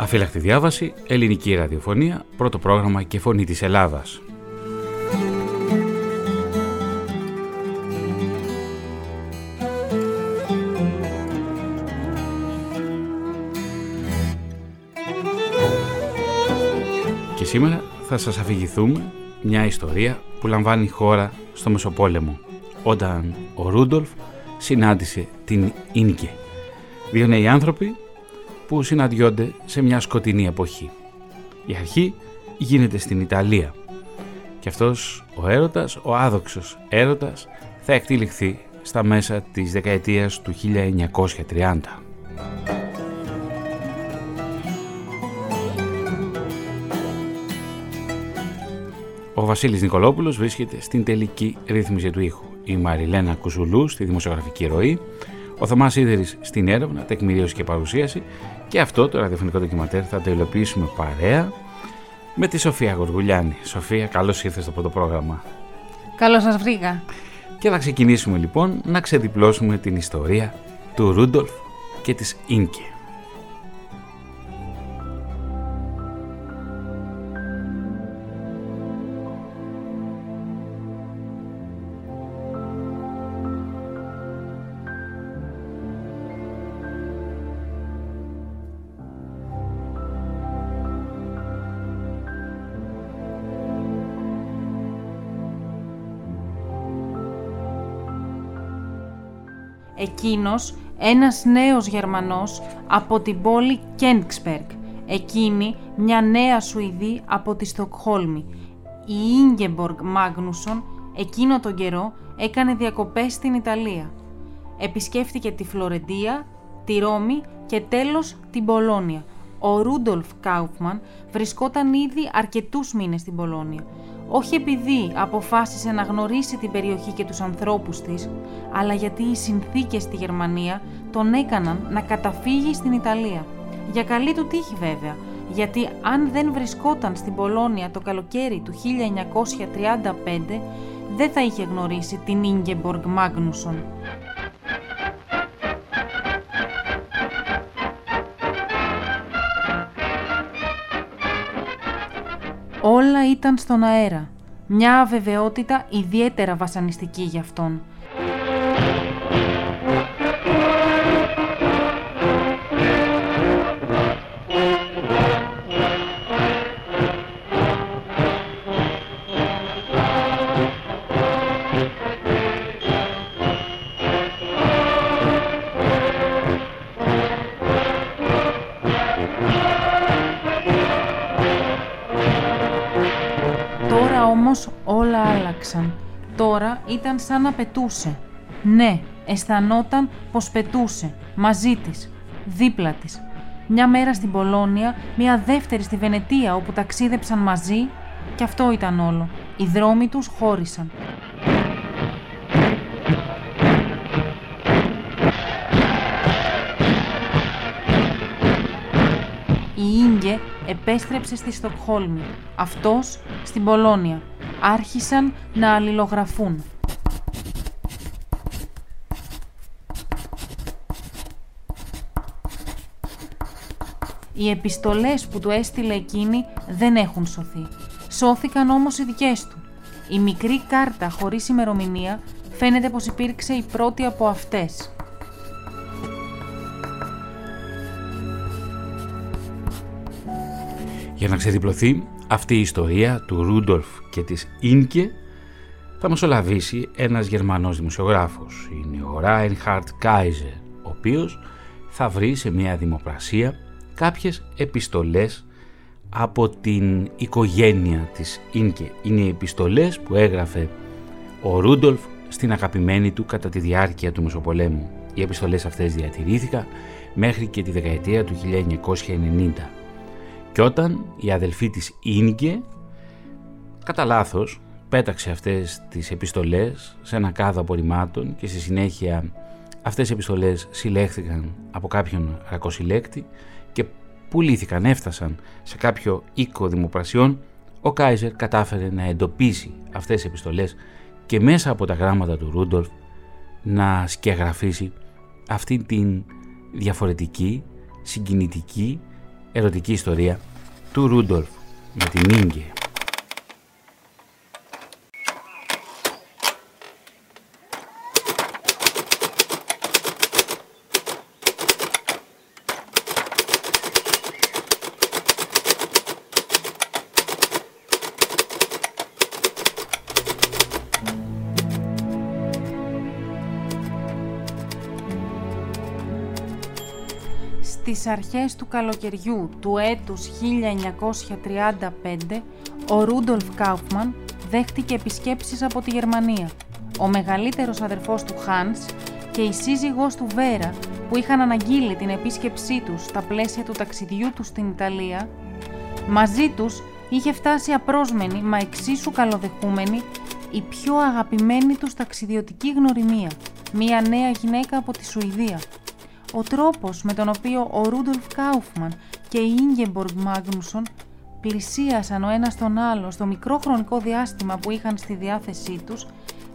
Αφύλακτη διάβαση, ελληνική ραδιοφωνία, πρώτο πρόγραμμα και φωνή της Ελλάδας. Και σήμερα θα σας αφηγηθούμε μια ιστορία που λαμβάνει η χώρα στο Μεσοπόλεμο, όταν ο Ρούντολφ συνάντησε την Ίνγκε. Δύο νέοι άνθρωποι που συναντιόνται σε μια σκοτεινή εποχή. Η αρχή γίνεται στην Ιταλία και αυτός ο έρωτας, ο άδοξος έρωτας, θα εκτυλιχθεί στα μέσα της δεκαετίας του 1930. Ο Βασίλης Νικολόπουλος βρίσκεται στην τελική ρύθμιση του ήχου, η Μαριλένα Κουζουλού στη δημοσιογραφική ροή, ο Θωμάς Ίδερης στην έρευνα, τεκμηρίωση και παρουσίαση, και αυτό το ραδιοφωνικό ντοκιματέρ θα το υλοποιήσουμε παρέα με τη Σοφία Γοργουλιάννη. Σοφία, καλώς ήρθες στο πρώτο πρόγραμμα. Καλώς σας βρήκα. Και θα ξεκινήσουμε λοιπόν να ξεδιπλώσουμε την ιστορία του Ρούντολφ και της Ίνγκε. Εκείνος, ένας νέος Γερμανός από την πόλη Königsberg. Εκείνη, μια νέα Σουηδή από τη Στοκχόλμη. Η Ingeborgh Magnusson, εκείνο τον καιρό, έκανε διακοπές στην Ιταλία. Επισκέφθηκε τη Φλωρεντία, τη Ρώμη και τέλος την Μπολόνια. Ο Ρούντολφ Κάουφμαν βρισκόταν ήδη αρκετούς μήνες στην Μπολόνια. Όχι επειδή αποφάσισε να γνωρίσει την περιοχή και τους ανθρώπους της, αλλά γιατί οι συνθήκες στη Γερμανία τον έκαναν να καταφύγει στην Ιταλία. Για καλή του τύχη βέβαια, γιατί αν δεν βρισκόταν στην Πολόνια το καλοκαίρι του 1935, δεν θα είχε γνωρίσει την Ingeborgh Magnusson. Όλα ήταν στον αέρα. Μια αβεβαιότητα ιδιαίτερα βασανιστική για αυτόν. Τώρα ήταν σαν να πετούσε. Ναι, αισθανόταν πως πετούσε, μαζί της, δίπλα της. Μια μέρα στην Πολόνια, μια δεύτερη στη Βενετία όπου ταξίδεψαν μαζί, και αυτό ήταν όλο. Οι δρόμοι τους χώρισαν. Η Ίνγκε επέστρεψε στη Στοκχόλμη, αυτός στην Πολόνια. Άρχισαν να αλληλογραφούν. Οι επιστολές που του έστειλε εκείνη δεν έχουν σωθεί. Σώθηκαν όμως οι δικές του. Η μικρή κάρτα χωρίς ημερομηνία φαίνεται πως υπήρξε η πρώτη από αυτές. Για να ξεδιπλωθεί αυτή η ιστορία του Ρούντολφ και της Ίνγκε, θα μεσολαβήσει ένας Γερμανός δημοσιογράφος. Είναι ο Reinhardt Kaiser, ο οποίος θα βρει σε μια δημοπρασία κάποιες επιστολές από την οικογένεια της Ίνγκε. Είναι οι επιστολές που έγραφε ο Ρούντολφ στην αγαπημένη του κατά τη διάρκεια του Μεσοπολέμου. Οι επιστολές αυτές διατηρήθηκαν μέχρι και τη δεκαετία του 1990. Και όταν η αδελφή της Ίνγκε κατά λάθος πέταξε αυτές τις επιστολές σε ένα κάδο απορριμμάτων και στη συνέχεια αυτές οι επιστολές συλλέχθηκαν από κάποιον ρακοσυλλέκτη και πουλήθηκαν, έφτασαν σε κάποιο οίκο δημοπρασιών, ο Κάιζερ κατάφερε να εντοπίσει αυτές τις επιστολές και μέσα από τα γράμματα του Ρούντολφ να σκιαγραφίσει αυτή την διαφορετική, συγκινητική Ερωτική ιστορία του Ρούντολφ με την Ίνγκε. Στις αρχές του καλοκαιριού του έτους 1935, ο Ρούντολφ Κάουφμαν δέχτηκε επισκέψεις από τη Γερμανία. Ο μεγαλύτερος αδερφός του Χάνς και η σύζυγός του Βέρα, που είχαν αναγγείλει την επίσκεψή τους στα πλαίσια του ταξιδιού τους στην Ιταλία, μαζί τους είχε φτάσει απρόσμενη, μα εξίσου καλοδεχούμενη, η πιο αγαπημένη τους ταξιδιωτική γνωριμία, μία νέα γυναίκα από τη Σουηδία. Ο τρόπος με τον οποίο ο Ρούντολφ Κάουφμαν και η Ingeborgh Magnusson πλησίασαν ο ένας τον άλλο στο μικρό χρονικό διάστημα που είχαν στη διάθεσή τους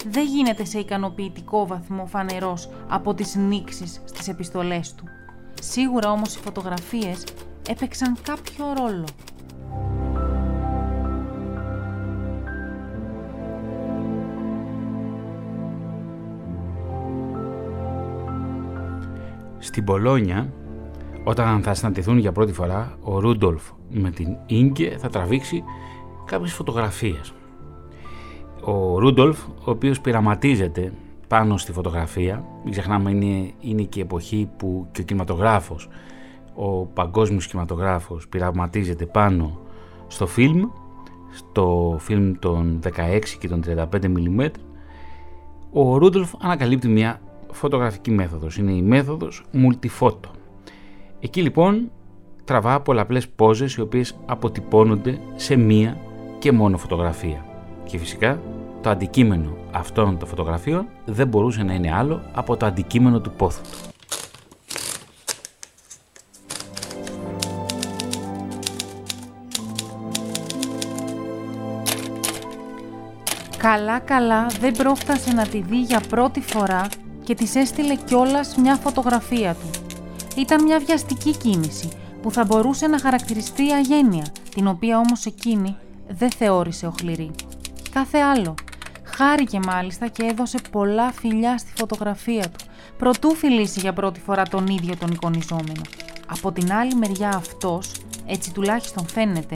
δεν γίνεται σε ικανοποιητικό βαθμό φανερός από τις νήξεις στις επιστολές του. Σίγουρα όμως οι φωτογραφίες έπαιξαν κάποιο ρόλο. Στην Πολόνια, όταν θα συναντηθούν για πρώτη φορά, ο Ρούντολφ με την Ίνγκε θα τραβήξει κάποιες φωτογραφίες. Ο Ρούντολφ, ο οποίος πειραματίζεται πάνω στη φωτογραφία, μην ξεχνάμε είναι και η εποχή που και ο κινηματογράφος, ο παγκόσμιος κινηματογράφος πειραματίζεται πάνω στο φιλμ, των 16 και των 35 mm, ο Ρούντολφ ανακαλύπτει μια φωτογραφική μέθοδος, είναι η μέθοδος Multifoto. Εκεί λοιπόν τραβά πολλαπλές πόζες οι οποίες αποτυπώνονται σε μία και μόνο φωτογραφία. Και φυσικά το αντικείμενο αυτών των φωτογραφίων δεν μπορούσε να είναι άλλο από το αντικείμενο του πόθου του. Καλά δεν πρόφτασε να τη δει για πρώτη φορά και της έστειλε κιόλας μια φωτογραφία του. Ήταν μια βιαστική κίνηση που θα μπορούσε να χαρακτηριστεί αγένεια, την οποία όμως εκείνη δεν θεώρησε οχληρή. Κάθε άλλο, χάρηκε μάλιστα και έδωσε πολλά φιλιά στη φωτογραφία του, προτού φιλήσει για πρώτη φορά τον ίδιο τον εικονιζόμενο. Από την άλλη μεριά αυτός, έτσι τουλάχιστον φαίνεται,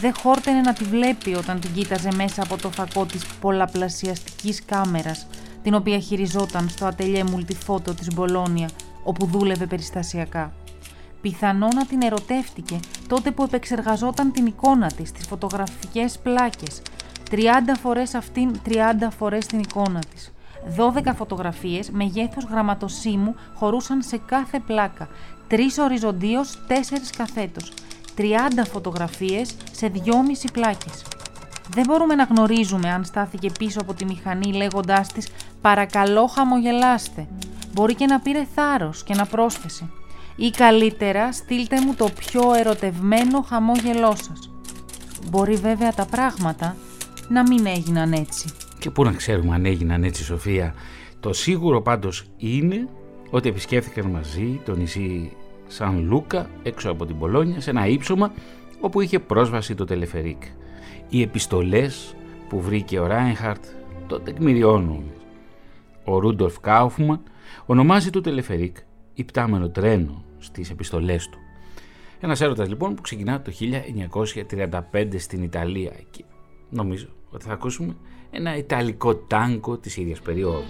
δεν χόρτενε να τη βλέπει όταν την κοίταζε μέσα από το φακό της πολλαπλασιαστικής κάμερας, την οποία χειριζόταν στο ατελιέ Multifoto της Μπολόνια, όπου δούλευε περιστασιακά. Πιθανό να την ερωτεύτηκε τότε που επεξεργαζόταν την εικόνα της στις φωτογραφικές πλάκες. 30 φορές αυτήν, 30 φορές την εικόνα της. 12 φωτογραφίες με γέθος γραμματοσύμου χωρούσαν σε κάθε πλάκα. 3 οριζοντίως, 4 καθέτως. 30 φωτογραφίες σε 2,5 πλάκες. Δεν μπορούμε να γνωρίζουμε αν στάθηκε πίσω από τη μηχανή λέγοντάς της «Παρακαλώ χαμογελάστε». Μπορεί και να πήρε θάρρος και να πρόσθεσε «Ή καλύτερα στείλτε μου το πιο ερωτευμένο χαμόγελό σας». Μπορεί βέβαια τα πράγματα να μην έγιναν έτσι. Και πού να ξέρουμε αν έγιναν έτσι, Σοφία. Το σίγουρο πάντως είναι ότι επισκέφθηκαν μαζί το νησί Σαν Λούκα έξω από την Πολόνια σε ένα ύψωμα όπου είχε πρόσβαση το Τελεφερίκ. Οι επιστολές που βρήκε ο Ράινχαρτ το τεκμηριώνουν. Ο Ρούντολφ Κάουφμαν ονομάζει το Τελεφερίκ υπτάμενο τρένο στις επιστολές του. Ένας έρωτας λοιπόν που ξεκινά το 1935 στην Ιταλία και νομίζω ότι θα ακούσουμε ένα ιταλικό τάγκο της ίδιας περίοδου.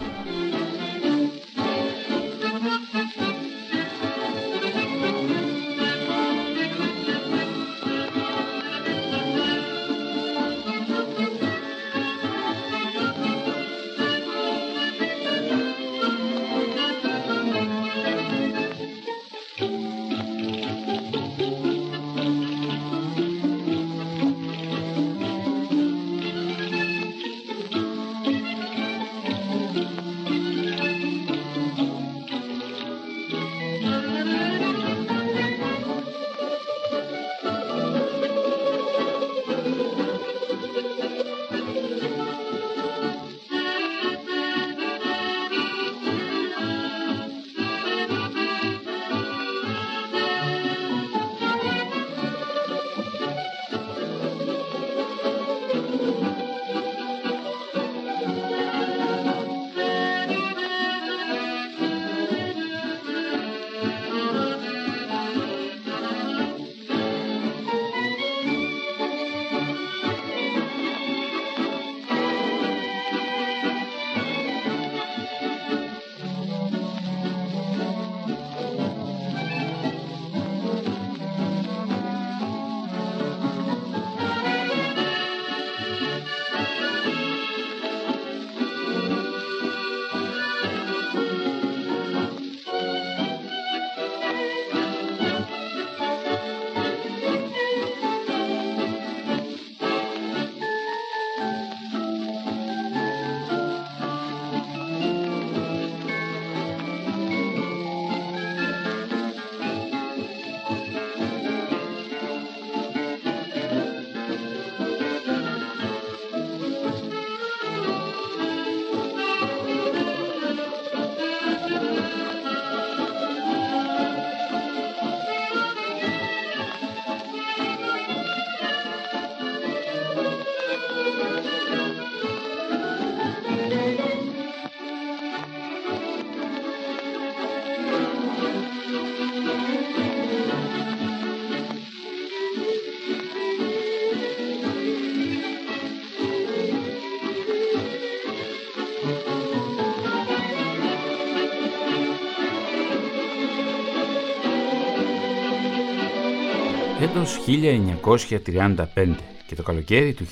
Έτος 1935 και το καλοκαίρι του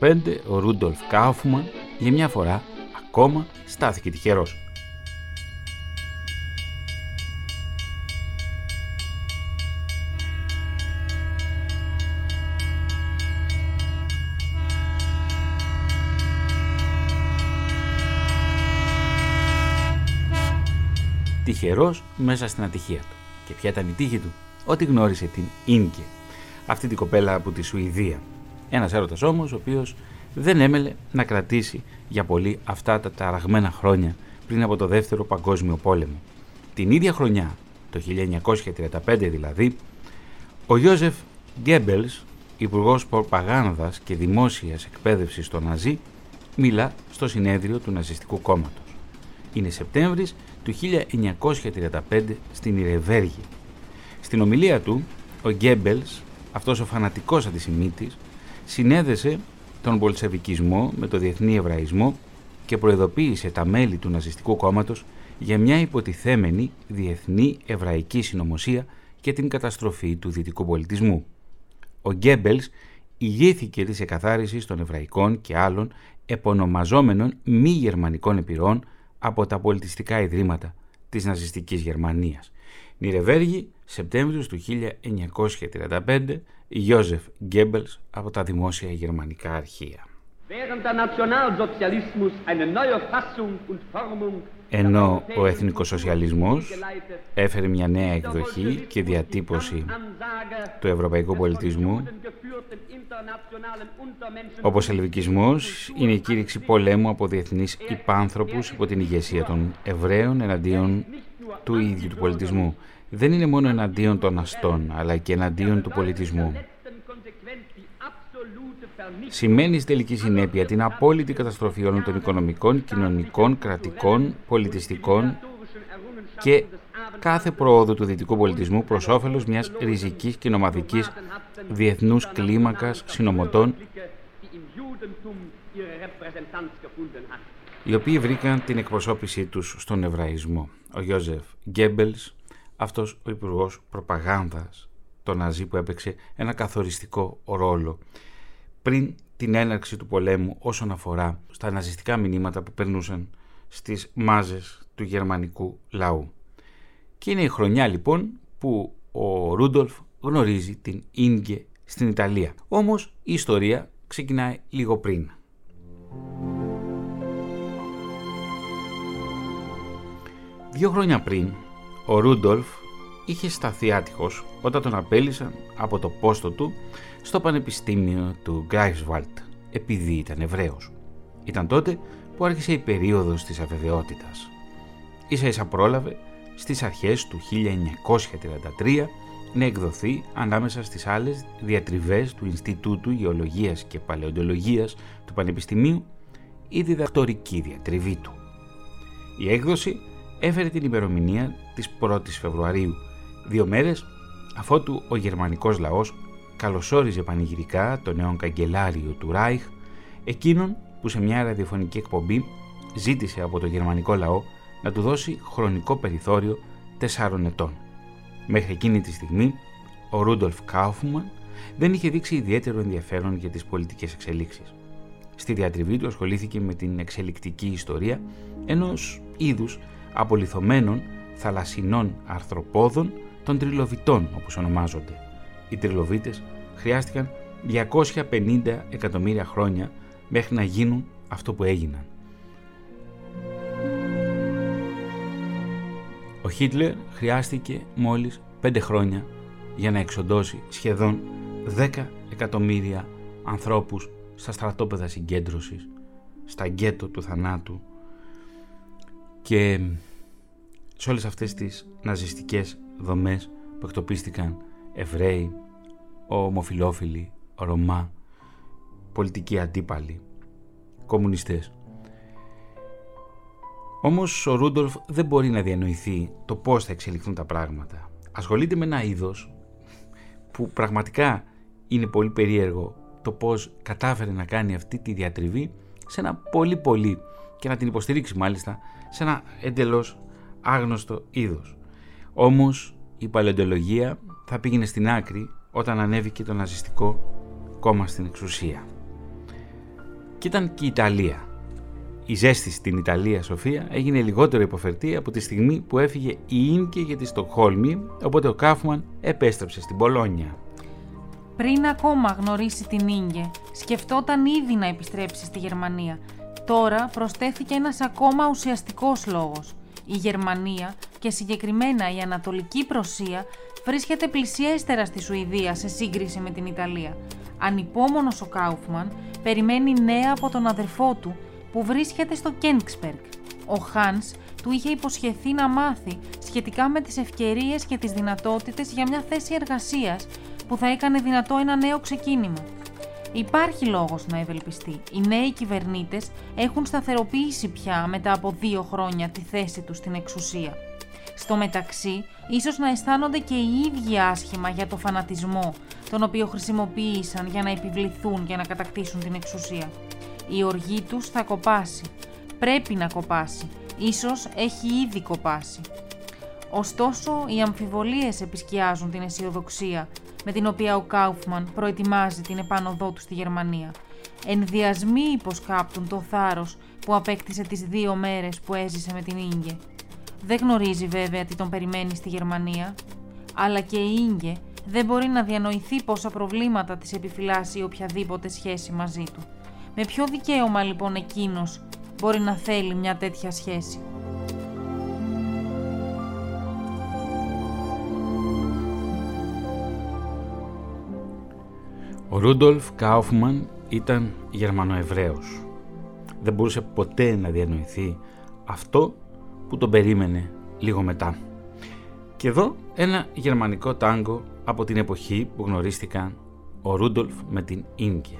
1935 ο Ρούντολφ Κάουφμαν για μια φορά ακόμα στάθηκε τυχερός. Τυχερός μέσα στην ατυχία του. Και ποια ήταν η τύχη του? Ότι γνώρισε την Ίνκε, αυτή την κοπέλα από τη Σουηδία. Ένας έρωτας όμως, ο οποίος δεν έμελε να κρατήσει για πολύ αυτά τα ταραγμένα χρόνια πριν από το Δεύτερο Παγκόσμιο Πόλεμο. Την ίδια χρονιά, το 1935 δηλαδή, ο Γιώσεφ Γκέμπελς, υπουργός προπαγάνδας και δημόσιας εκπαίδευσης στο Ναζί, μιλά στο συνέδριο του Ναζιστικού Κόμματος. Είναι Σεπτέμβρης του 1935 στην Ιρεβέργη. Στην ομιλία του, ο Γκέμπελς, αυτός ο φανατικός αντισημίτης, συνέδεσε τον πολσεβικισμό με το διεθνή εβραϊσμό και προειδοποίησε τα μέλη του Ναζιστικού Κόμματος για μια υποτιθέμενη διεθνή εβραϊκή συνωμοσία και την καταστροφή του δυτικού πολιτισμού. Ο Γκέμπελς ηγήθηκε της εκαθάρισης των εβραϊκών και άλλων επωνομαζόμενων μη γερμανικών επιρροών από τα πολιτιστικά ιδρύματα της ναζιστικής Γερμανίας. Νιρεβέργη, Σεπτέμβριος του 1935, Joseph Goebbels από τα δημόσια γερμανικά αρχεία. Ενώ ο εθνικός σοσιαλισμός έφερε μια νέα εκδοχή και διατύπωση του ευρωπαϊκού πολιτισμού, όπως ελβικισμός είναι η κήρυξη πολέμου από διεθνείς υπάνθρωπους υπό την ηγεσία των Εβραίων εναντίον του ίδιου του πολιτισμού. Δεν είναι μόνο εναντίον των αστών, αλλά και εναντίον του πολιτισμού. Σημαίνει στη τελική συνέπεια την απόλυτη καταστροφή όλων των οικονομικών, κοινωνικών, κρατικών, πολιτιστικών και κάθε προόδου του δυτικού πολιτισμού προς όφελος μιας ριζικής και νομαδικής διεθνούς κλίμακας συνωμοτών, οι οποίοι βρήκαν την εκπροσώπησή τους στον Εβραϊσμό. Ο Γιώσεφ Γκέμπελς, αυτός ο υπουργός προπαγάνδας, το Ναζί που έπαιξε ένα καθοριστικό ρόλο πριν την έναρξη του πολέμου όσον αφορά στα ναζιστικά μηνύματα που περνούσαν στις μάζες του γερμανικού λαού. Και είναι η χρονιά λοιπόν που ο Ρούντολφ γνωρίζει την Ίνγκε στην Ιταλία. Όμως η ιστορία ξεκινάει λίγο πριν. Δύο χρόνια πριν, ο Ρούντολφ είχε σταθεί άτυχος όταν τον απέλυσαν από το πόστο του στο πανεπιστήμιο του Greifswald, επειδή ήταν Εβραίος. Ήταν τότε που άρχισε η περίοδος της αβεβαιότητας. Ίσα-ίσα πρόλαβε στις αρχές του 1933 να εκδοθεί ανάμεσα στις άλλες διατριβές του Ινστιτούτου Γεωλογίας και Παλαιοντολογίας του Πανεπιστημίου η διδακτορική διατριβή του. Η έκδοση έφερε την ημερομηνία της 1ης Φεβρουαρίου, δύο μέρες αφότου ο γερμανικός λαός καλωσόριζε πανηγυρικά τον νέο καγκελάριο του Ράιχ, εκείνον που σε μια ραδιοφωνική εκπομπή ζήτησε από το γερμανικό λαό να του δώσει χρονικό περιθώριο 4 ετών. Μέχρι εκείνη τη στιγμή, ο Ρούντολφ Κάουφμαν δεν είχε δείξει ιδιαίτερο ενδιαφέρον για τις πολιτικές εξελίξεις. Στη διατριβή του ασχολήθηκε με την εξελικτική ιστορία ενός είδους απολιθωμένων θαλασσινών αρθροπόδων των Τριλοβιτών, όπως ονομάζονται. Οι Τριλοβίτες χρειάστηκαν 250 εκατομμύρια χρόνια μέχρι να γίνουν αυτό που έγιναν. Ο Χίτλερ χρειάστηκε μόλις 5 χρόνια για να εξοντώσει σχεδόν 10 εκατομμύρια ανθρώπους στα στρατόπεδα συγκέντρωσης, στα γκέτο του θανάτου και σε όλες αυτές τις ναζιστικές δομές που εκτοπίστηκαν Εβραίοι, ομοφιλόφιλοι, Ρωμά, πολιτικοί αντίπαλοι, κομμουνιστές. Όμως ο Ρούντολφ δεν μπορεί να διανοηθεί το πώς θα εξελιχθούν τα πράγματα. Ασχολείται με ένα είδος που πραγματικά είναι πολύ περίεργο, το πώς κατάφερε να κάνει αυτή τη διατριβή σε ένα πολύ και να την υποστηρίξει μάλιστα σε ένα εντελώς άγνωστο είδος. Όμως η παλαιοντολογία θα πήγαινε στην άκρη όταν ανέβηκε το ναζιστικό κόμμα στην εξουσία. Και ήταν και η Ιταλία. Η ζέστη στην Ιταλία, Σοφία, έγινε λιγότερο υποφερτή από τη στιγμή που έφυγε η Ίνκε για τη Στοκχόλμη, οπότε ο Κάφμαν επέστρεψε στην Μπολόνια. Πριν ακόμα γνωρίσει την Ίνκε, σκεφτόταν ήδη να επιστρέψει στη Γερμανία. Τώρα προστέθηκε ένας ακόμα ουσιαστικός λόγος. Η Γερμανία και συγκεκριμένα η Ανατολική Πρωσία βρίσκεται πλησιέστερα στη Σουηδία σε σύγκριση με την Ιταλία. Ανυπόμονος ο Κάουφμαν περιμένει νέα από τον αδερφό του που βρίσκεται στο Königsberg. Ο Χάνς του είχε υποσχεθεί να μάθει σχετικά με τις ευκαιρίες και τις δυνατότητες για μια θέση εργασίας που θα έκανε δυνατό ένα νέο ξεκίνημα. Υπάρχει λόγος να ευελπιστεί. Οι νέοι κυβερνήτες έχουν σταθεροποιήσει πια μετά από 2 χρόνια τη θέση τους στην εξουσία. Στο μεταξύ, ίσως να αισθάνονται και οι ίδιοι άσχημα για το φανατισμό, τον οποίο χρησιμοποίησαν για να επιβληθούν και να κατακτήσουν την εξουσία. Η οργή τους θα κοπάσει. Πρέπει να κοπάσει. Ίσως έχει ήδη κοπάσει. Ωστόσο, οι αμφιβολίες επισκιάζουν την αισιοδοξία με την οποία ο Κάουφμαν προετοιμάζει την επάνωδό του στη Γερμανία. Ενδιασμοί υποσκάπτουν το θάρρος που απέκτησε τις 2 μέρες που έζησε με την Ίνγκε. Δεν γνωρίζει βέβαια τι τον περιμένει στη Γερμανία, αλλά και η Ίνγκε δεν μπορεί να διανοηθεί πόσα προβλήματα της επιφυλάσσει οποιαδήποτε σχέση μαζί του. Με ποιο δικαίωμα λοιπόν εκείνος μπορεί να θέλει μια τέτοια σχέση? Ο Ρούντολφ Κάουφμαν ήταν Γερμανοεβραίος. Δεν μπορούσε ποτέ να διανοηθεί αυτό που τον περίμενε λίγο μετά. Και εδώ ένα γερμανικό τάγκο από την εποχή που γνωρίστηκαν ο Ρούντολφ με την Ίνκε.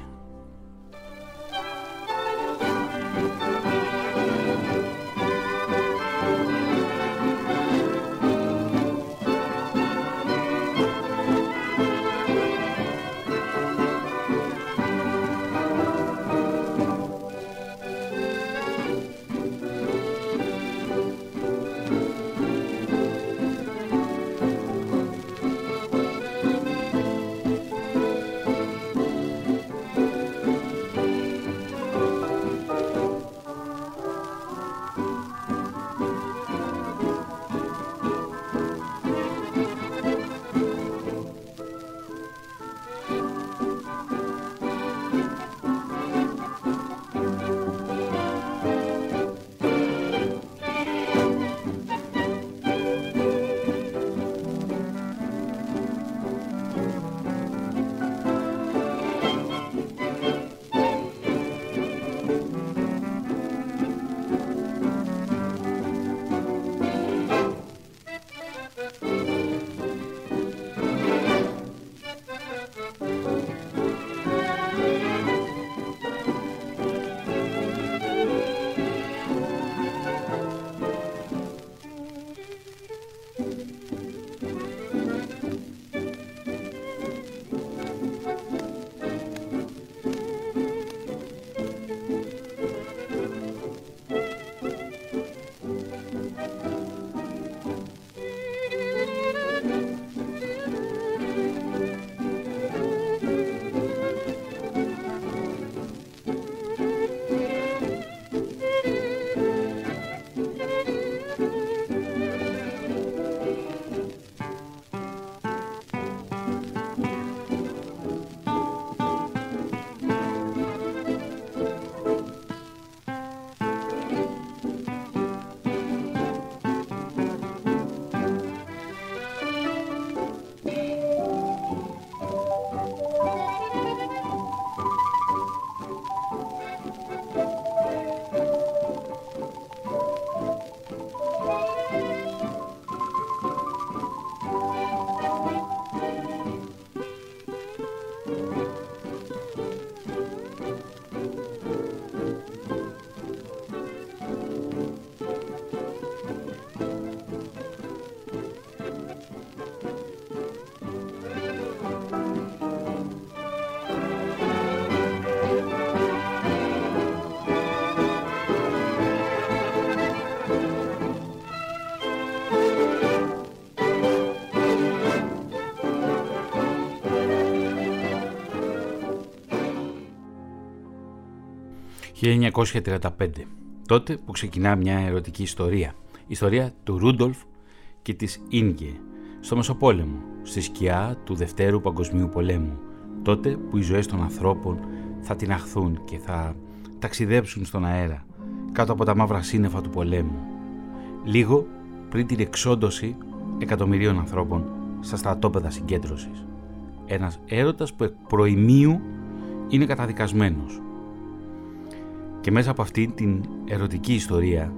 1935, τότε που ξεκινά μια ερωτική ιστορία. Η ιστορία του Ρούντολφ και της Ίνγκε, στο Μεσοπόλεμο, στη σκιά του Δευτέρου Παγκοσμίου Πολέμου, τότε που οι ζωές των ανθρώπων θα τιναχθούν και θα ταξιδέψουν στον αέρα, κάτω από τα μαύρα σύννεφα του πολέμου, λίγο πριν την εξόντωση εκατομμυρίων ανθρώπων στα στρατόπεδα συγκέντρωσης. Ένας έρωτας που εκ προημίου είναι καταδικασμένος. Και μέσα από αυτήν την ερωτική ιστορία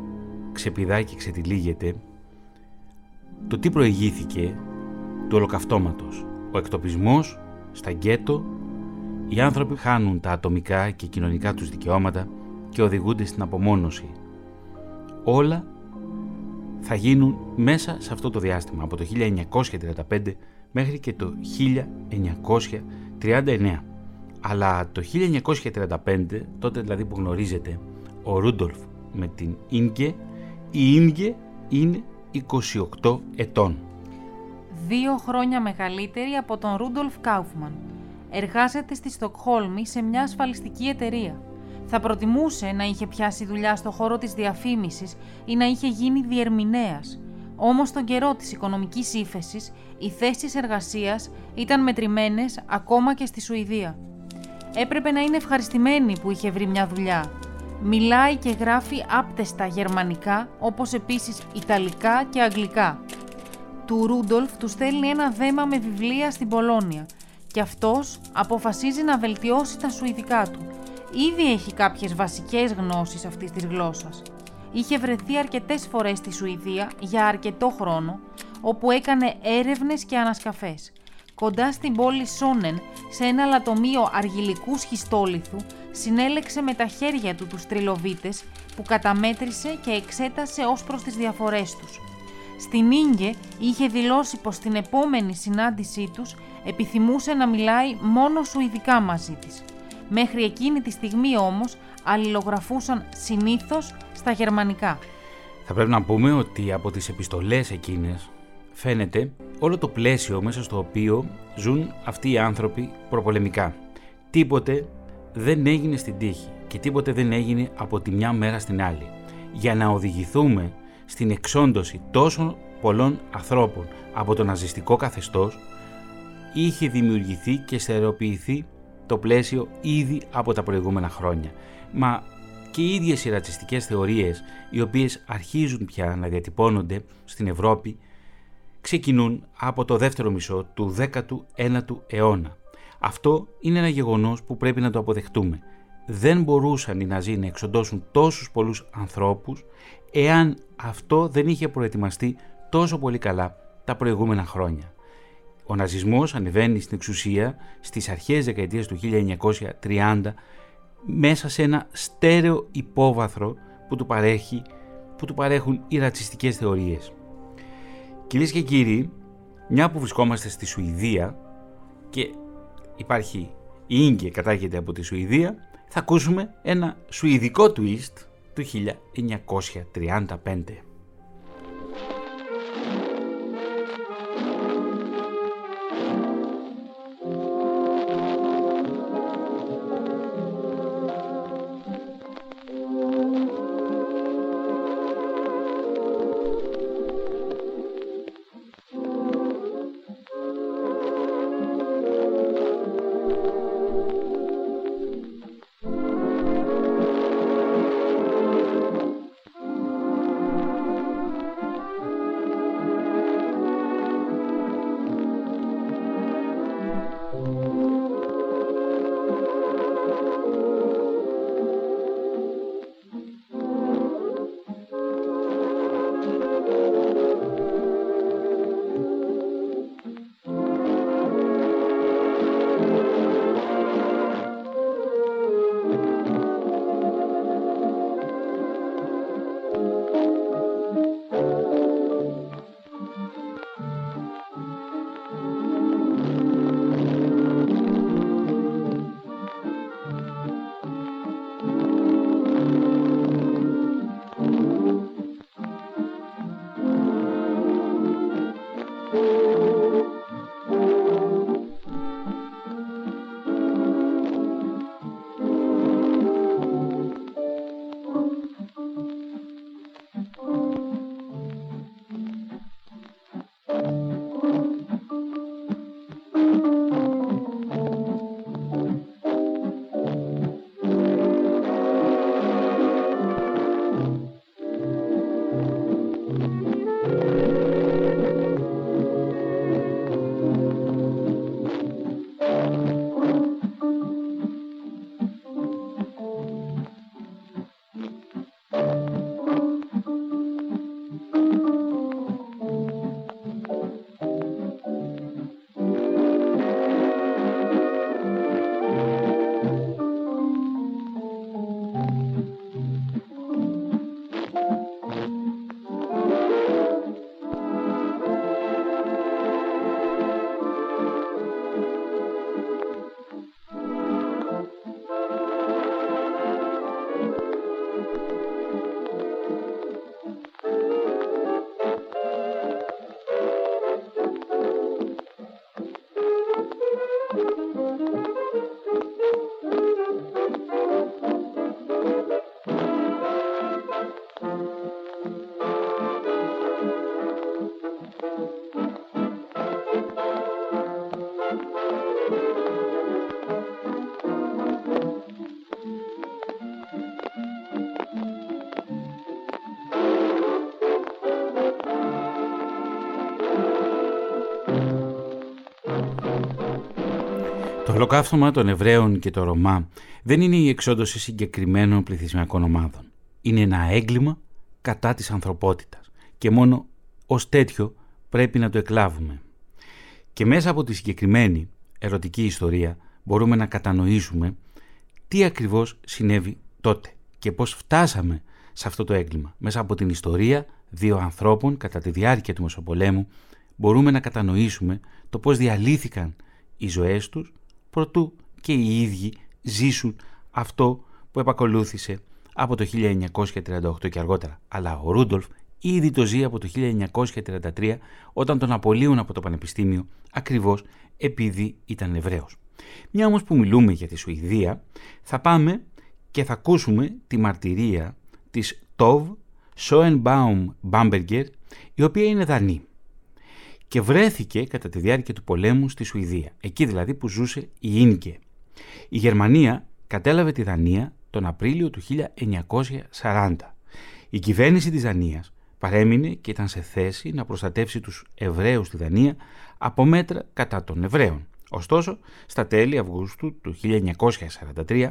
ξεπηδάει και ξετυλίγεται το τι προηγήθηκε του ολοκαυτώματος. Ο εκτοπισμός στα γκέτο, οι άνθρωποι χάνουν τα ατομικά και κοινωνικά τους δικαιώματα και οδηγούνται στην απομόνωση. Όλα θα γίνουν μέσα σε αυτό το διάστημα, από το 1935 μέχρι και το 1939. Αλλά το 1935, τότε δηλαδή που γνωρίζετε ο Ρούντολφ με την Ίνγκε, η Ίνγκε είναι 28 ετών. 2 χρόνια μεγαλύτερη από τον Ρούντολφ Κάουφμαν. Εργάζεται στη Στοκχόλμη σε μια ασφαλιστική εταιρεία. Θα προτιμούσε να είχε πιάσει δουλειά στο χώρο της διαφήμισης ή να είχε γίνει διερμηνέας. Όμως στον καιρό της οικονομικής ύφεσης, οι θέσεις εργασίας ήταν μετρημένες ακόμα και στη Σουηδία. Έπρεπε να είναι ευχαριστημένη που είχε βρει μια δουλειά. Μιλάει και γράφει άπτεστα γερμανικά, όπως επίσης ιταλικά και αγγλικά. Του Ρούντολφ του στέλνει ένα δέμα με βιβλία στην Πολόνια και αυτός αποφασίζει να βελτιώσει τα σουηδικά του. Ήδη έχει κάποιες βασικές γνώσεις αυτής της γλώσσας. Είχε βρεθεί αρκετές φορές στη Σουηδία για αρκετό χρόνο, όπου έκανε έρευνες και ανασκαφές. Κοντά στην πόλη Σόνεν, σε ένα λατομείο αργυλικού σχιστόλιθου, συνέλεξε με τα χέρια του τους Τριλοβίτες, που καταμέτρησε και εξέτασε ως προς τις διαφορές τους. Στην Ίνγκε είχε δηλώσει πως στην επόμενη συνάντησή τους επιθυμούσε να μιλάει μόνο σουηδικά μαζί της. Μέχρι εκείνη τη στιγμή όμως αλληλογραφούσαν συνήθως στα γερμανικά. Θα πρέπει να πούμε ότι από τις επιστολές εκείνες φαίνεται όλο το πλαίσιο μέσα στο οποίο ζουν αυτοί οι άνθρωποι προπολεμικά. Τίποτε δεν έγινε στην τύχη και τίποτε δεν έγινε από τη μια μέρα στην άλλη. Για να οδηγηθούμε στην εξόντωση τόσων πολλών ανθρώπων από το ναζιστικό καθεστώς, είχε δημιουργηθεί και στερεοποιηθεί το πλαίσιο ήδη από τα προηγούμενα χρόνια. Μα και οι ίδιες οι ρατσιστικές θεωρίες, οι οποίες αρχίζουν πια να διατυπώνονται στην Ευρώπη, ξεκινούν από το δεύτερο μισό του 19ου αιώνα. Αυτό είναι ένα γεγονός που πρέπει να το αποδεχτούμε. Δεν μπορούσαν οι Ναζί να εξοντώσουν τόσους πολλούς ανθρώπους εάν αυτό δεν είχε προετοιμαστεί τόσο πολύ καλά τα προηγούμενα χρόνια. Ο ναζισμός ανεβαίνει στην εξουσία στις αρχές δεκαετίας του 1930 μέσα σε ένα στέρεο υπόβαθρο που του παρέχουν οι ρατσιστικές θεωρίες. Κυρίες και κύριοι, μια που βρισκόμαστε στη Σουηδία και υπάρχει η Ίνγκε κατάγεται από τη Σουηδία, θα ακούσουμε ένα σουηδικό twist του 1935. Το ολοκαύτωμα των Εβραίων και το Ρωμά δεν είναι η εξόντωση συγκεκριμένων πληθυσμιακών ομάδων. Είναι ένα έγκλημα κατά της ανθρωπότητας και μόνο ως τέτοιο πρέπει να το εκλάβουμε. Και μέσα από τη συγκεκριμένη ερωτική ιστορία μπορούμε να κατανοήσουμε τι ακριβώς συνέβη τότε και πώς φτάσαμε σε αυτό το έγκλημα. Μέσα από την ιστορία δύο ανθρώπων κατά τη διάρκεια του Μεσοπολέμου μπορούμε να κατανοήσουμε το πώς διαλύθηκαν οι ζωές τους προτού και οι ίδιοι ζήσουν αυτό που επακολούθησε από το 1938 και αργότερα. Αλλά ο Ρούντολφ ήδη το ζει από το 1933 όταν τον απολύουν από το πανεπιστήμιο ακριβώς επειδή ήταν Εβραίος. Μια όμως που μιλούμε για τη Σουηδία, θα πάμε και θα ακούσουμε τη μαρτυρία της Tove Sønbaum-Bamberger, η οποία είναι Δανή και βρέθηκε κατά τη διάρκεια του πολέμου στη Σουηδία, εκεί δηλαδή που ζούσε η Ίνγκε. Η Γερμανία κατέλαβε τη Δανία τον Απρίλιο του 1940. Η κυβέρνηση της Δανίας παρέμεινε και ήταν σε θέση να προστατεύσει τους Εβραίους στη Δανία από μέτρα κατά των Εβραίων. Ωστόσο, στα τέλη Αυγούστου του 1943,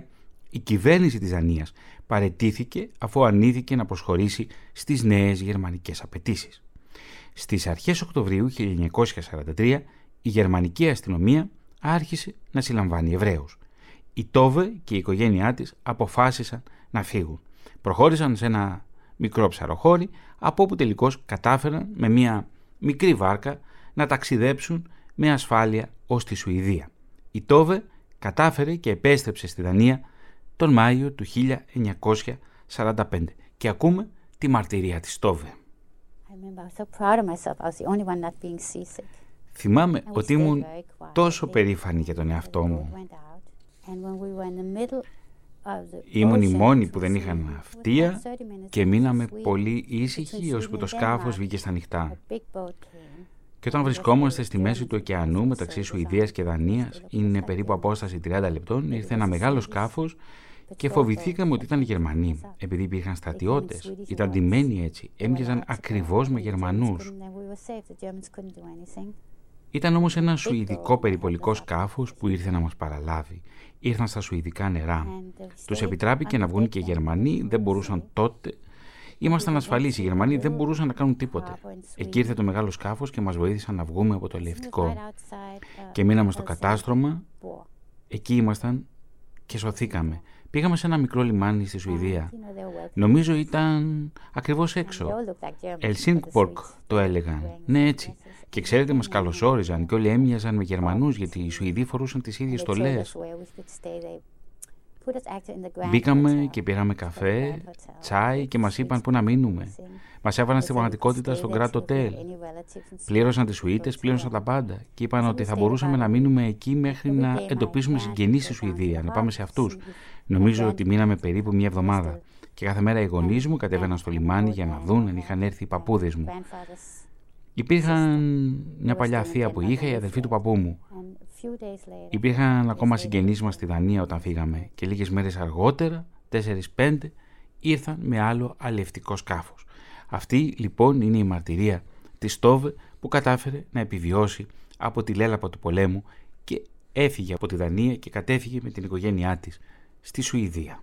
η κυβέρνηση της Δανίας παραιτήθηκε αφού αρνήθηκε να προσχωρήσει στις νέες γερμανικές απαιτήσεις. Στις αρχές Οκτωβρίου 1943 η γερμανική αστυνομία άρχισε να συλλαμβάνει Εβραίους. Η Τόβε και η οικογένειά της αποφάσισαν να φύγουν. Προχώρησαν σε ένα μικρό ψαροχώρι, από όπου τελικώς κατάφεραν με μια μικρή βάρκα να ταξιδέψουν με ασφάλεια ως τη Σουηδία. Η Τόβε κατάφερε και επέστρεψε στη Δανία τον Μάιο του 1945 και ακούμε τη μαρτυρία της Τόβε. Θυμάμαι ότι ήμουν τόσο περήφανη για τον εαυτό μου. Ήμουν οι μόνοι που δεν είχαν αυτία και μείναμε πολύ ήσυχοι ώσπου το σκάφος βγήκε στα νυχτά. Και όταν βρισκόμαστε στη μέση του ωκεανού μεταξύ Σουηδίας και Δανίας, είναι περίπου απόσταση 30 λεπτών, ήρθε ένα μεγάλο σκάφος και φοβηθήκαμε ότι ήταν Γερμανοί, επειδή υπήρχαν στρατιώτες, ήταν ντυμένοι έτσι, έμοιαζαν ακριβώς με Γερμανούς. Ήταν όμως ένα σουηδικό περιπολικό σκάφος που ήρθε να μας παραλάβει. Ήρθαν στα σουηδικά νερά. Τους επιτράπηκε να βγουν και οι Γερμανοί, δεν μπορούσαν τότε. Ήμασταν ασφαλείς, οι Γερμανοί δεν μπορούσαν να κάνουν τίποτε. Εκεί ήρθε το μεγάλο σκάφος και μας βοήθησαν να βγούμε από το αλλιευτικό. Και μείναμε στο κατάστρωμα, εκεί ήμασταν και σωθήκαμε. Πήγαμε σε ένα μικρό λιμάνι στη Σουηδία. Νομίζω ήταν ακριβώς έξω. Ελσίνκμπορκ το έλεγαν. Ναι, έτσι. Και ξέρετε, μας καλωσόριζαν και όλοι έμοιαζαν με Γερμανούς, γιατί οι Σουηδοί φορούσαν τις ίδιες στολές. Μπήκαμε και πήραμε καφέ, τσάι και μας είπαν πού να μείνουμε. Μας έβαλαν στην πραγματικότητα στο Grand Hotel. Πλήρωσαν τις σουίτες, πλήρωσαν τα πάντα και είπαν ότι θα μπορούσαμε να μείνουμε εκεί μέχρι να εντοπίσουμε συγγενείς στη Σουηδία, να πάμε σε αυτούς. Νομίζω ότι μείναμε περίπου μια εβδομάδα και κάθε μέρα οι γονείς μου κατέβαιναν στο λιμάνι για να δουν αν είχαν έρθει οι παππούδες μου. Υπήρχαν μια παλιά θεία που είχα, η αδελφή του παππού μου. Υπήρχαν ακόμα συγγενείς μας στη Δανία όταν φύγαμε και λίγες μέρες αργότερα, 4-5, ήρθαν με άλλο αλλιευτικό σκάφος. Αυτή λοιπόν είναι η μαρτυρία της Τόβε που κατάφερε να επιβιώσει από τη λέλαπα του πολέμου και έφυγε από τη Δανία και κατέφυγε με την οικογένειά της στη Σουηδία.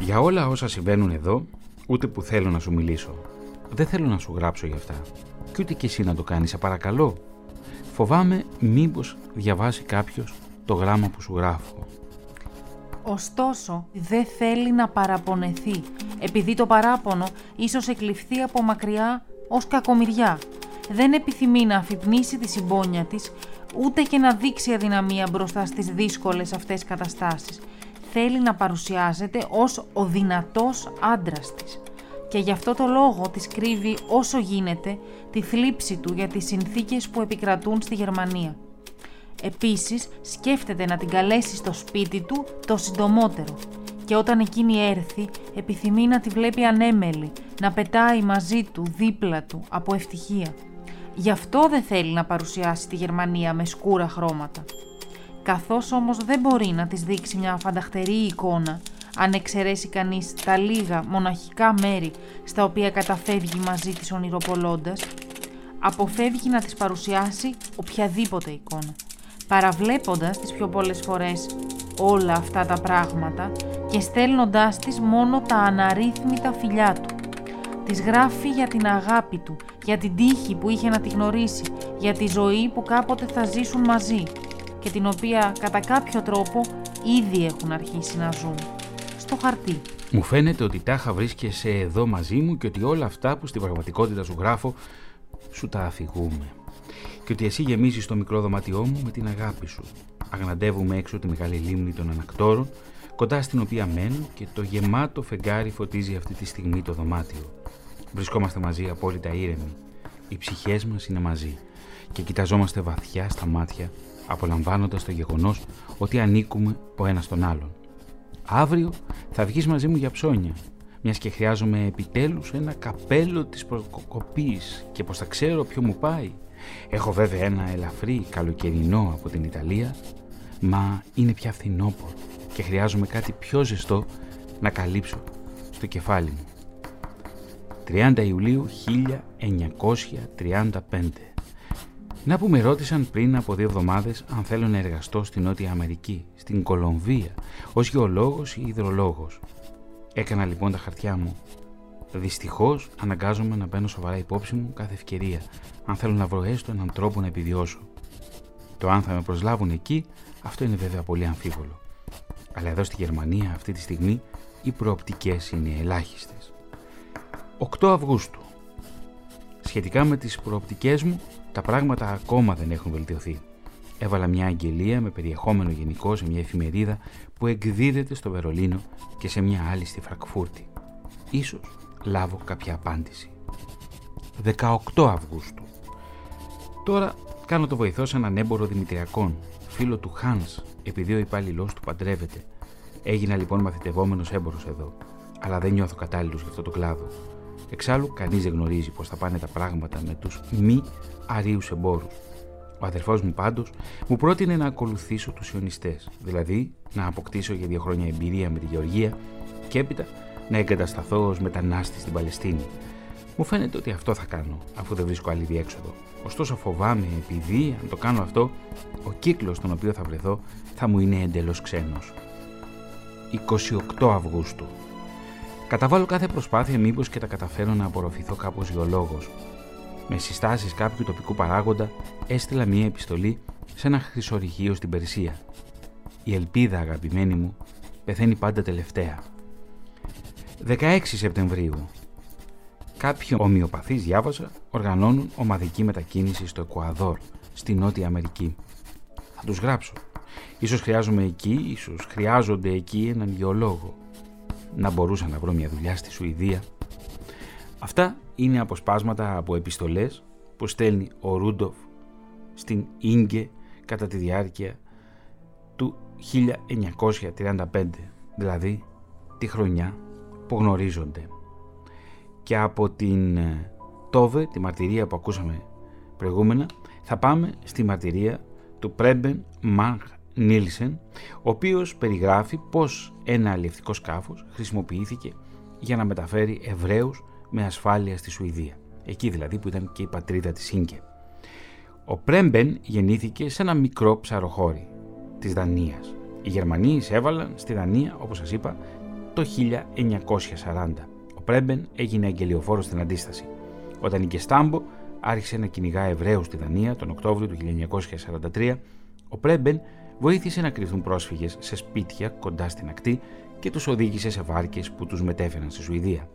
Για όλα όσα συμβαίνουν εδώ, ούτε που θέλω να σου μιλήσω. Δεν θέλω να σου γράψω για αυτά. Κι ούτε κι εσύ να το κάνεις, σε παρακαλώ. Φοβάμαι μήπως διαβάσει κάποιος το γράμμα που σου γράφω. Ωστόσο, δεν θέλει να παραπονεθεί, επειδή το παράπονο ίσως εκλειφθεί από μακριά ως κακομοιριά. Δεν επιθυμεί να αφυπνίσει τη συμπόνια της, ούτε και να δείξει αδυναμία μπροστά στις δύσκολες αυτές καταστάσεις. Θέλει να παρουσιάζεται ως ο δυνατός άντρας της. και γι' αυτό το λόγο της κρύβει όσο γίνεται τη θλίψη του για τις συνθήκες που επικρατούν στη Γερμανία. Επίσης, σκέφτεται να την καλέσει στο σπίτι του το συντομότερο και όταν εκείνη έρθει, επιθυμεί να τη βλέπει ανέμελη, να πετάει μαζί του, δίπλα του, από ευτυχία. Γι' αυτό δεν θέλει να παρουσιάσει τη Γερμανία με σκούρα χρώματα. Καθώς όμως δεν μπορεί να της δείξει μια φανταχτερή εικόνα, αν εξαιρέσει κανείς τα λίγα μοναχικά μέρη στα οποία καταφεύγει μαζί της ονειροπολώντας, αποφεύγει να της παρουσιάσει οποιαδήποτε εικόνα, παραβλέποντας τις πιο πολλές φορές όλα αυτά τα πράγματα και στέλνοντάς της μόνο τα αναρρύθμιτα φιλιά του. Της γράφει για την αγάπη του, για την τύχη που είχε να τη γνωρίσει, για τη ζωή που κάποτε θα ζήσουν μαζί και την οποία κατά κάποιο τρόπο ήδη έχουν αρχίσει να ζουν. Στο χαρτί. Μου φαίνεται ότι τάχα βρίσκεσαι εδώ μαζί μου και ότι όλα αυτά που στην πραγματικότητα σου γράφω σου τα αφηγούμε. Και ότι εσύ γεμίζεις το μικρό δωμάτιό μου με την αγάπη σου. Αγναντεύουμε έξω τη μεγάλη λίμνη των ανακτόρων, κοντά στην οποία μένω και το γεμάτο φεγγάρι φωτίζει αυτή τη στιγμή το δωμάτιο. Βρισκόμαστε μαζί απόλυτα ήρεμοι. Οι ψυχές μας είναι μαζί και κοιταζόμαστε βαθιά στα μάτια, απολαμβάνοντας το γεγονός ότι ανήκουμε ο ένας τον άλλον. Αύριο θα βγεις μαζί μου για ψώνια, μιας και χρειάζομαι επιτέλους ένα καπέλο της προκοπής και πως θα ξέρω ποιο μου πάει. Έχω βέβαια ένα ελαφρύ καλοκαιρινό από την Ιταλία, μα είναι πια φθινόπωρο και χρειάζομαι κάτι πιο ζεστό να καλύψω στο κεφάλι μου. 30 Ιουλίου 1935. Να που με ρώτησαν πριν από 2 εβδομάδες αν θέλω να εργαστώ στη Νότια Αμερική, στην Κολομβία, ως γεωλόγος ή υδρολόγος. Έκανα λοιπόν τα χαρτιά μου. Δυστυχώς αναγκάζομαι να παίρνω σοβαρά υπόψη μου κάθε ευκαιρία, αν θέλω να βρω έστω έναν τρόπο να επιβιώσω. Το αν θα με προσλάβουν εκεί, αυτό είναι βέβαια πολύ αμφίβολο. Αλλά εδώ στη Γερμανία αυτή τη στιγμή οι προοπτικές είναι ελάχιστες. 8 Αυγούστου. Σχετικά με τις προοπτικές μου, τα πράγματα ακόμα δεν έχουν βελτιωθεί. Έβαλα μια αγγελία με περιεχόμενο γενικό σε μια εφημερίδα που εκδίδεται στο Βερολίνο και σε μια άλλη στη Φραγκφούρτη. Ίσως λάβω κάποια απάντηση. 18 Αυγούστου. Τώρα κάνω το βοηθό σε έναν έμπορο Δημητριακών, φίλο του Hans, επειδή ο υπάλληλός του παντρεύεται. Έγινα λοιπόν μαθητευόμενος έμπορος εδώ, αλλά δεν νιώθω κατάλληλος για αυτό το κλάδο. Εξάλλου, κανείς δεν γνωρίζει πώς θα πάνε τα πράγματα με τους μη αρίους εμπόρους. Ο αδερφός μου πάντως μου πρότεινε να ακολουθήσω τους σιωνιστές, δηλαδή να αποκτήσω για 2 χρόνια εμπειρία με τη Γεωργία και έπειτα να εγκατασταθώ ως μετανάστη στην Παλαιστίνη. Μου φαίνεται ότι αυτό θα κάνω, αφού δεν βρίσκω άλλη διέξοδο. Ωστόσο, φοβάμαι επειδή, αν το κάνω αυτό, ο κύκλος στον οποίο θα βρεθώ θα μου είναι εντελώς ξένος. 28 Αυγούστου. Καταβάλω κάθε προσπάθεια μήπως και τα καταφέρω να απορροφηθώ κάπως γεωλόγος. Με συστάσεις κάποιου τοπικού παράγοντα έστειλα μία επιστολή σε ένα χρυσορυχείο στην Περσία. Η ελπίδα, αγαπημένη μου, πεθαίνει πάντα τελευταία. 16 Σεπτεμβρίου. Κάποιοι ομοιοπαθείς, διάβασα, οργανώνουν ομαδική μετακίνηση στο Εκουαδόρ, στη Νότια Αμερική. Θα τους γράψω. Ίσως χρειάζονται εκεί έναν γεωλόγο. Να μπορούσα να βρω μια δουλειά στη Σουηδία. Αυτά είναι αποσπάσματα από επιστολές που στέλνει ο Ρούντοφ στην Ίνγκε κατά τη διάρκεια του 1935, δηλαδή τη χρονιά που γνωρίζονται. Και από την Τόβε, τη μαρτυρία που ακούσαμε προηγούμενα, θα πάμε στη μαρτυρία του Πρέμπεν Μανχ Νίλσεν, ο οποίος περιγράφει πως ένα αλλιευτικό σκάφος χρησιμοποιήθηκε για να μεταφέρει Εβραίους με ασφάλεια στη Σουηδία, εκεί δηλαδή που ήταν και η πατρίδα της Ίνκε. Ο Πρέμπεν γεννήθηκε σε ένα μικρό ψαροχώρι της Δανίας. Οι Γερμανοί εισέβαλαν στη Δανία, όπως σας είπα, το 1940. Ο Πρέμπεν έγινε αγγελιοφόρος στην αντίσταση. Όταν η Γκεστάμπο άρχισε να κυνηγά Εβραίους στη Δανία τον Οκτώβριο του 1943, ο Πρέμπεν βοήθησε να κρυφθούν πρόσφυγες σε σπίτια κοντά στην ακτή και τους οδήγησε σε βάρκες που τους μετέφεραν στη Σουηδία.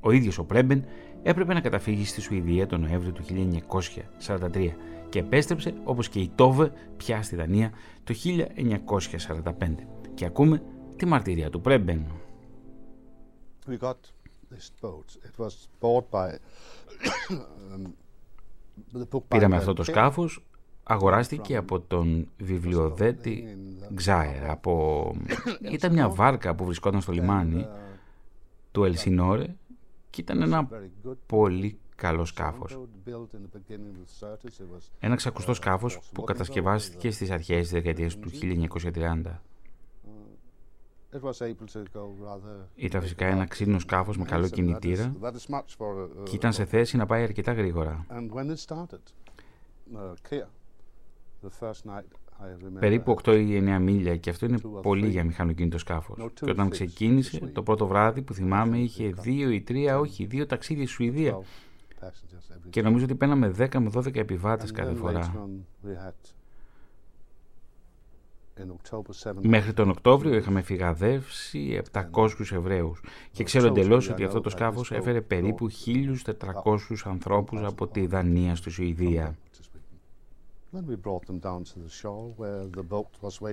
Ο ίδιος ο Πρέμπεν έπρεπε να καταφύγει στη Σουηδία τον Νοέμβριο του 1943 και επέστρεψε, όπως και η Τόβε, πια στη Δανία το 1945. Και ακούμε τη μαρτυρία του Πρέμπεν. We got Πήραμε αυτό το σκάφος, αγοράστηκε από τον βιβλιοδέτη Γκζάερ. Ήταν μια βάρκα που βρισκόταν στο λιμάνι του Ελσινόρε και ήταν ένα πολύ καλό σκάφος. Ένα ξακουστό σκάφος που κατασκευάστηκε στις αρχές της δεκαετίας του 1930. Ήταν φυσικά ένα ξύλινο σκάφος με καλό κινητήρα και ήταν σε θέση να πάει αρκετά γρήγορα. Περίπου 8 ή 9 μίλια, και αυτό είναι πολύ για μηχανοκίνητο σκάφος. Και όταν ξεκίνησε, το πρώτο βράδυ που θυμάμαι είχε 2 ταξίδια στη Σουηδία και νομίζω ότι παίρναμε 10 με 12 επιβάτες κάθε φορά. Μέχρι τον Οκτώβριο είχαμε φυγαδεύσει 700 Εβραίους και ξέρω εντελώς ότι αυτό το σκάφος έφερε περίπου 1.400 ανθρώπους από τη Δανία στη Σουηδία.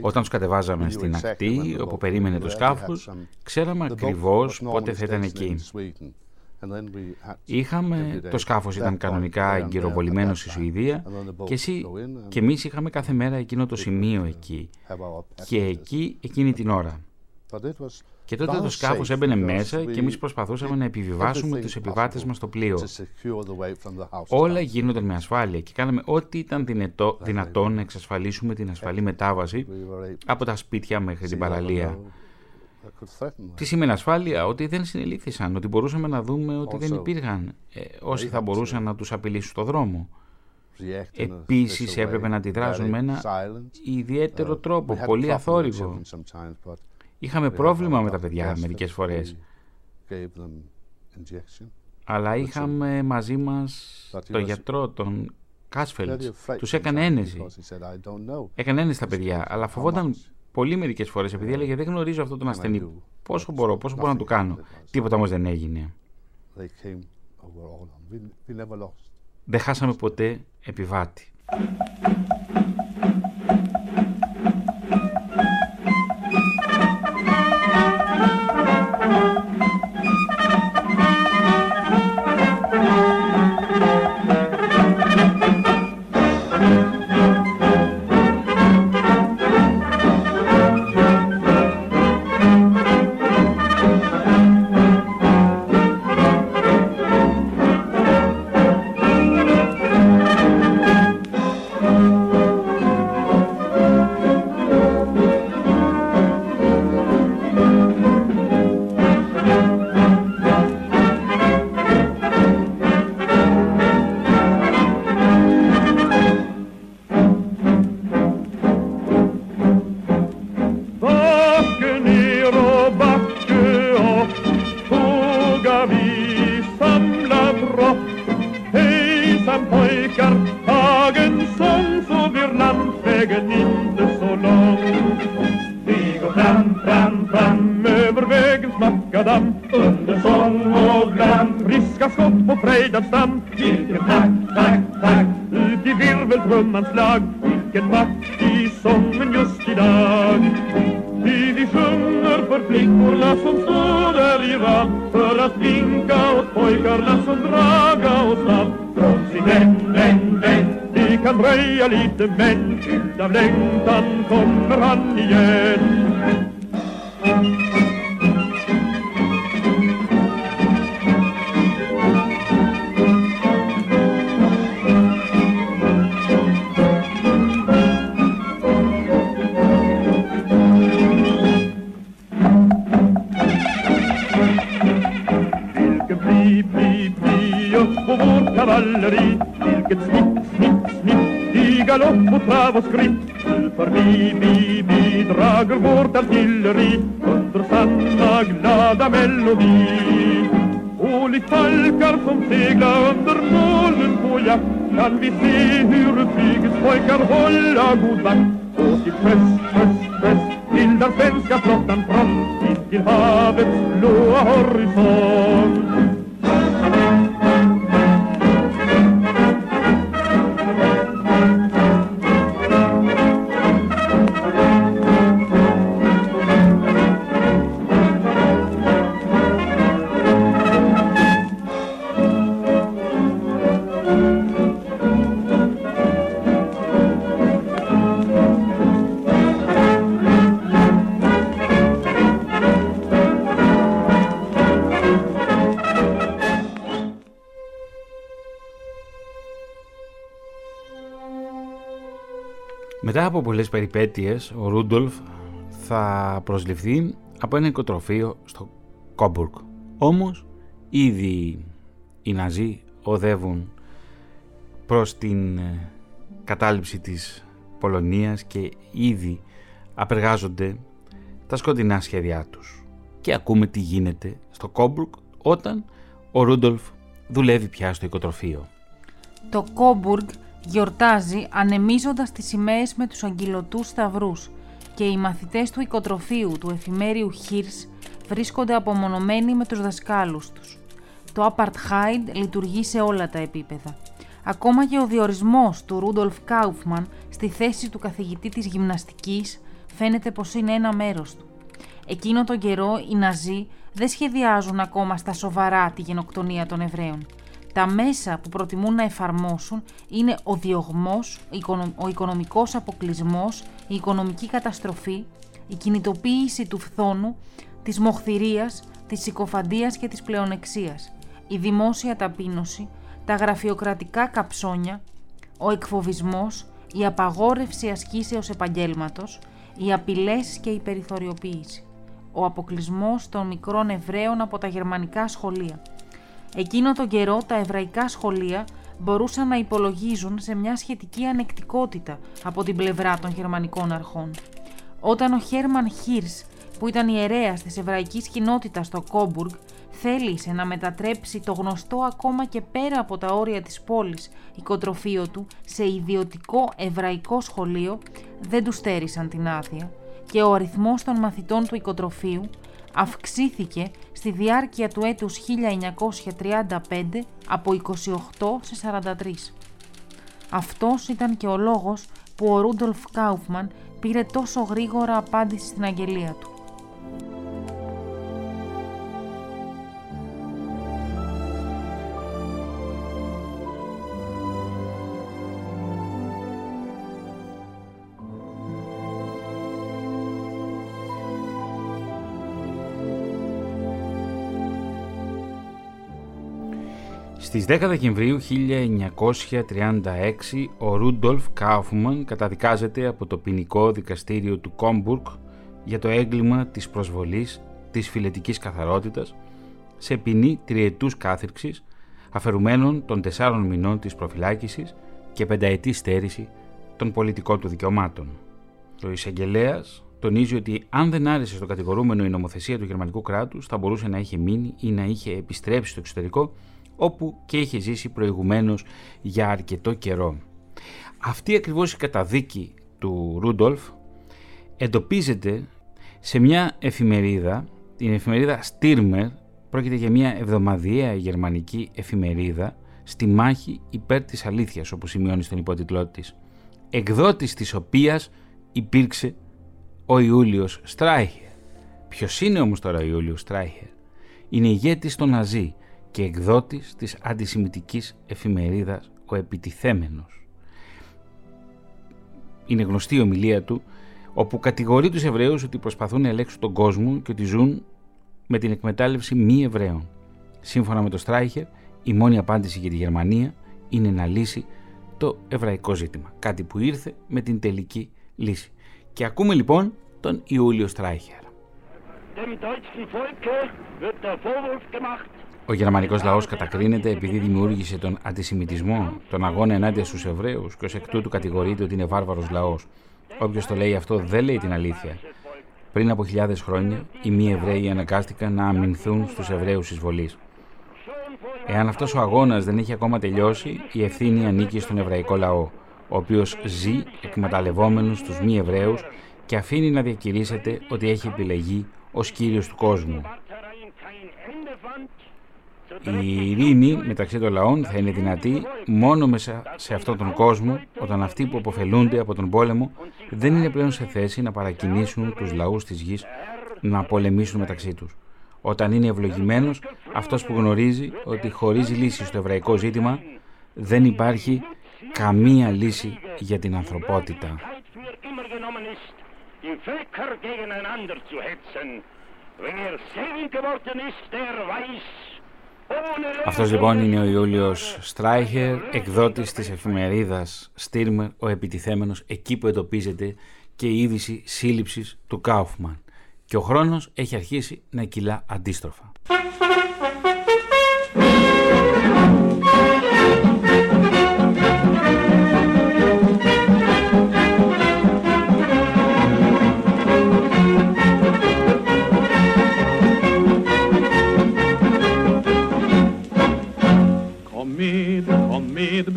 Όταν τους κατεβάζαμε στην ακτή, όπου περίμενε το σκάφος, ξέραμε ακριβώς πότε θα ήταν εκεί. Το σκάφος ήταν κανονικά εγκυροβολημένο στη Σουηδία και εμείς είχαμε κάθε μέρα εκείνο το σημείο εκεί και εκεί εκείνη την ώρα. Και τότε το σκάφος έμπαινε μέσα και εμείς προσπαθούσαμε να επιβιβάσουμε τους επιβάτες μας στο πλοίο. Όλα γίνονταν με ασφάλεια και κάναμε ό,τι ήταν δυνατόν να εξασφαλίσουμε την ασφαλή μετάβαση από τα σπίτια μέχρι την παραλία. Τι σημαίνει ασφάλεια? Ότι δεν συνελήφθησαν, ότι μπορούσαμε να δούμε ότι δεν υπήρχαν όσοι θα μπορούσαν να τους απειλήσουν στο δρόμο. Επίσης έπρεπε να αντιδράσουν με ένα ιδιαίτερο τρόπο, πολύ αθόρυβο. Είχαμε πρόβλημα με τα παιδιά μερικές φορές, αλλά είχαμε μαζί μας τον γιατρό, τον Κάσφελτ. Τους έκανε ένεση. Έκανε ένεση τα παιδιά, αλλά φοβόταν πολύ μερικές φορές, επειδή έλεγε «Δεν γνωρίζω αυτόν τον ασθενή, πόσο μπορώ να του κάνω». Τίποτα όμως δεν έγινε. Δεν χάσαμε ποτέ επιβάτη. Μετά από πολλές περιπέτειες, ο Ρούντολφ θα προσληφθεί από ένα οικοτροφείο στο Comburg. Όμως, ήδη οι Ναζί οδεύουν προς την κατάληψη της Πολωνίας και ήδη απεργάζονται τα σκοτεινά σχέδιά τους. Και ακούμε τι γίνεται στο Comburg όταν ο Ρούντολφ δουλεύει πια στο οικοτροφείο. Το Comburg γιορτάζει ανεμίζοντας τις σημαίες με τους αγκυλωτούς σταυρούς και οι μαθητές του οικοτροφείου του εφημέριου Χίρς βρίσκονται απομονωμένοι με τους δασκάλους τους. Το Apartheid λειτουργεί σε όλα τα επίπεδα. Ακόμα και ο διορισμός του Ρούντολφ Κάουφμαν στη θέση του καθηγητή της γυμναστικής φαίνεται πως είναι ένα μέρος του. Εκείνο τον καιρό οι Ναζί δεν σχεδιάζουν ακόμα στα σοβαρά τη γενοκτονία των Εβραίων. Τα μέσα που προτιμούν να εφαρμόσουν είναι ο διωγμός, ο οικονομικός αποκλεισμός, η οικονομική καταστροφή, η κινητοποίηση του φθόνου, της μοχθηρίας, της συκοφαντίας και της πλεονεξίας, η δημόσια ταπείνωση, τα γραφειοκρατικά καψόνια, ο εκφοβισμός, η απαγόρευση ασκήσεως επαγγέλματος, οι απειλές και η περιθωριοποίηση, ο αποκλεισμός των μικρών Εβραίων από τα γερμανικά σχολεία. Εκείνο τον καιρό τα εβραϊκά σχολεία μπορούσαν να υπολογίζουν σε μια σχετική ανεκτικότητα από την πλευρά των γερμανικών αρχών. Όταν ο Χέρμαν Χίρς, που ήταν ιερέας της εβραϊκής κοινότητας στο Comburg, θέλησε να μετατρέψει το γνωστό ακόμα και πέρα από τα όρια της πόλης οικοτροφείο του σε ιδιωτικό εβραϊκό σχολείο, δεν του στέρισαν την άδεια και ο αριθμός των μαθητών του οικοτροφείου αυξήθηκε στη διάρκεια του έτους 1935 από 28 σε 43. Αυτός ήταν και ο λόγος που ο Ρούντολφ Κάουφμαν πήρε τόσο γρήγορα απάντηση στην αγγελία του. Στις 10 Δεκεμβρίου 1936 ο Ρούντολφ Κάουφμαν καταδικάζεται από το ποινικό δικαστήριο του Comburg για το έγκλημα της προσβολής της φυλετικής καθαρότητας σε ποινή τριετούς κάθυρξης αφαιρουμένων των 4 μηνών της προφυλάκησης και 5ετή στέρηση των πολιτικών του δικαιωμάτων. Ο εισαγγελέας τονίζει ότι αν δεν άρεσε στον κατηγορούμενο η νομοθεσία του γερμανικού κράτους θα μπορούσε να είχε μείνει ή να είχε επιστρέψει στο εξωτερικό όπου και είχε ζήσει προηγουμένως για αρκετό καιρό. Αυτή ακριβώς η καταδίκη του Ρούντολφ εντοπίζεται σε μια εφημερίδα, την εφημερίδα Stürmer. Πρόκειται για μια εβδομαδιαία γερμανική εφημερίδα στη μάχη υπέρ της αλήθειας, όπως σημειώνει στον υπότιτλό της, εκδότης της οποίας υπήρξε ο Ιούλιος Στράιχερ. Ποιος είναι όμως τώρα ο Ιούλιος Στράιχερ? Είναι ηγέτης των Ναζί και εκδότης της αντισημιτικής εφημερίδας «Ο Επιτιθέμενος». Είναι γνωστή η ομιλία του, όπου κατηγορεί τους Εβραίους ότι προσπαθούν να ελέγξουν τον κόσμο και ότι ζουν με την εκμετάλλευση μη Εβραίων. Σύμφωνα με τον Στράιχερ, η μόνη απάντηση για τη Γερμανία είναι να λύσει το εβραϊκό ζήτημα. Κάτι που ήρθε με την τελική λύση. Και ακούμε λοιπόν τον Ιούλιο Στράιχερ. Ο γερμανικός λαός κατακρίνεται επειδή δημιούργησε τον αντισημιτισμό, τον αγώνα ενάντια στους Εβραίους και ως εκ τούτου κατηγορείται ότι είναι βάρβαρος λαός. Όποιος το λέει αυτό δεν λέει την αλήθεια. Πριν από χιλιάδες χρόνια, οι μη Εβραίοι αναγκάστηκαν να αμυνθούν στους Εβραίους εισβολής. Εάν αυτός ο αγώνας δεν έχει ακόμα τελειώσει, η ευθύνη ανήκει στον εβραϊκό λαό, ο οποίος ζει εκμεταλλευόμενος τους μη Εβραίους και αφήνει να διακηρύσσεται ότι έχει επιλεγεί ως κύριος του κόσμου. Η ειρήνη μεταξύ των λαών θα είναι δυνατή μόνο μέσα σε αυτόν τον κόσμο, όταν αυτοί που αποφελούνται από τον πόλεμο δεν είναι πλέον σε θέση να παρακινήσουν τους λαούς της γης να πολεμήσουν μεταξύ τους. Όταν είναι ευλογημένος αυτός που γνωρίζει ότι χωρίς λύση στο εβραϊκό ζήτημα δεν υπάρχει καμία λύση για την ανθρωπότητα. Αυτός λοιπόν είναι ο Ιούλιος Στράιχερ, εκδότης της εφημερίδας Stürmer, ο επιτιθέμενος εκεί που εντοπίζεται και η είδηση σύλληψης του Κάουφμαν. Και ο χρόνος έχει αρχίσει να κυλά αντίστροφα.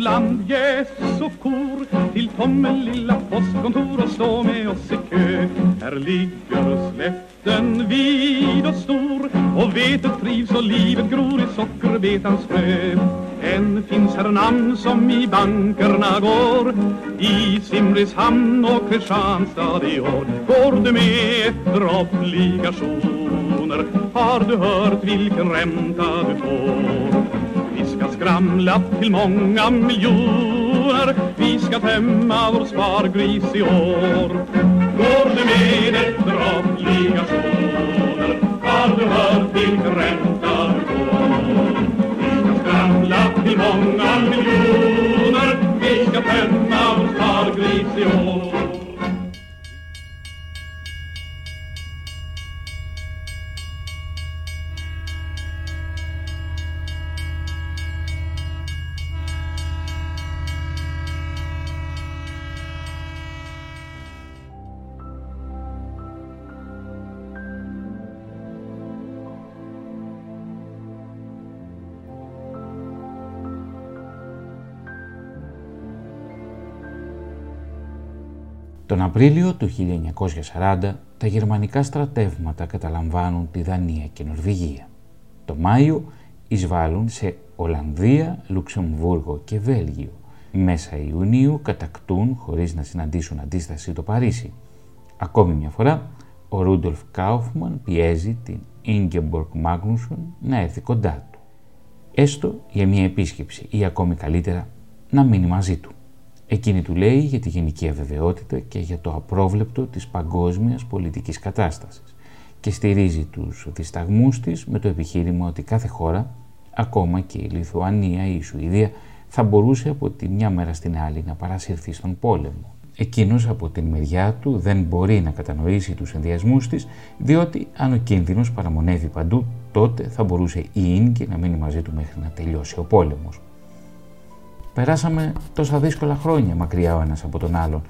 Bland gäss och kor till Tommen lilla postkontor och stå med oss i kö. Här ligger släkten vid och stor och vetet trivs och livet gror i sockerbetans frö. Än finns här namn som i bankerna går, i Simrishamn och Kristianstad i år. Går du med efter obligationer, har du hört vilken ränta du får? Ska skramla till många miljoner, vi ska tämma vår spargris i år. Går du med efter obligationer, har du hört vilken ränta du går? Vi ska skramla till många miljoner, vi ska tämma vår spargris i år. Τον Απρίλιο του 1940 τα γερμανικά στρατεύματα καταλαμβάνουν τη Δανία και Νορβηγία. Το Μάιο εισβάλλουν σε Ολλανδία, Λουξεμβούργο και Βέλγιο. Μέσα Ιουνίου κατακτούν χωρίς να συναντήσουν αντίσταση το Παρίσι. Ακόμη μια φορά ο Ρούντολφ Κάουφμαν πιέζει την Ingeborgh Magnusson να έρθει κοντά του. Έστω για μια επίσκεψη ή ακόμη καλύτερα να μείνει μαζί του. Εκείνη του λέει για τη γενική αβεβαιότητα και για το απρόβλεπτο της παγκόσμιας πολιτικής κατάστασης και στηρίζει τους δισταγμούς της με το επιχείρημα ότι κάθε χώρα, ακόμα και η Λιθουανία ή η Σουηδία, θα μπορούσε από τη μια μέρα στην άλλη να παρασυρθεί στον πόλεμο. Εκείνος από την μεριά του δεν μπορεί να κατανοήσει τους ενδιασμούς της, διότι αν ο κίνδυνος παραμονεύει παντού, τότε θα μπορούσε η Ίνγκε να μείνει μαζί του μέχρι να τελειώσει ο πόλεμος. Περάσαμε τόσα δύσκολα χρόνια μακριά ο ένας από τον άλλον.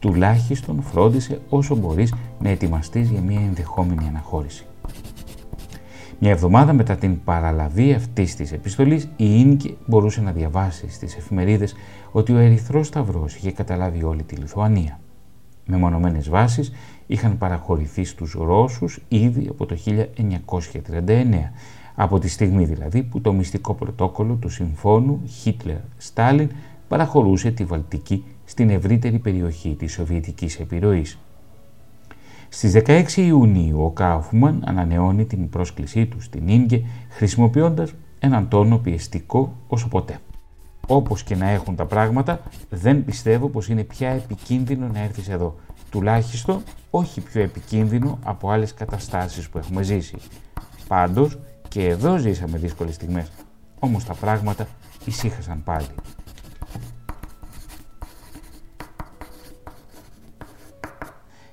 Τουλάχιστον φρόντισε όσο μπορείς να ετοιμαστείς για μια ενδεχόμενη αναχώρηση. Μια εβδομάδα μετά την παραλαβή αυτής της επιστολής, η Ίνγκε μπορούσε να διαβάσει στις εφημερίδες ότι ο Ερυθρός Σταυρός είχε καταλάβει όλη τη Λιθουανία. Με μονομένες βάσεις είχαν παραχωρηθεί στους Ρώσους ήδη από το 1939. Από τη στιγμή δηλαδή που το μυστικό πρωτόκολλο του συμφώνου Χίτλερ-Στάλιν παραχωρούσε τη Βαλτική στην ευρύτερη περιοχή της Σοβιετικής επιρροής. Στις 16 Ιουνίου ο Κάουφμαν ανανεώνει την πρόσκλησή του στην Ίνγκε χρησιμοποιώντας έναν τόνο πιεστικό όσο ποτέ. Όπως και να έχουν τα πράγματα, δεν πιστεύω πως είναι πια επικίνδυνο να έρθεις εδώ. Τουλάχιστον όχι πιο επικίνδυνο από άλλες καταστάσεις που έχουμε ζήσει. Πάντως, και εδώ ζήσαμε δύσκολες στιγμές, όμως τα πράγματα ησύχασαν πάλι.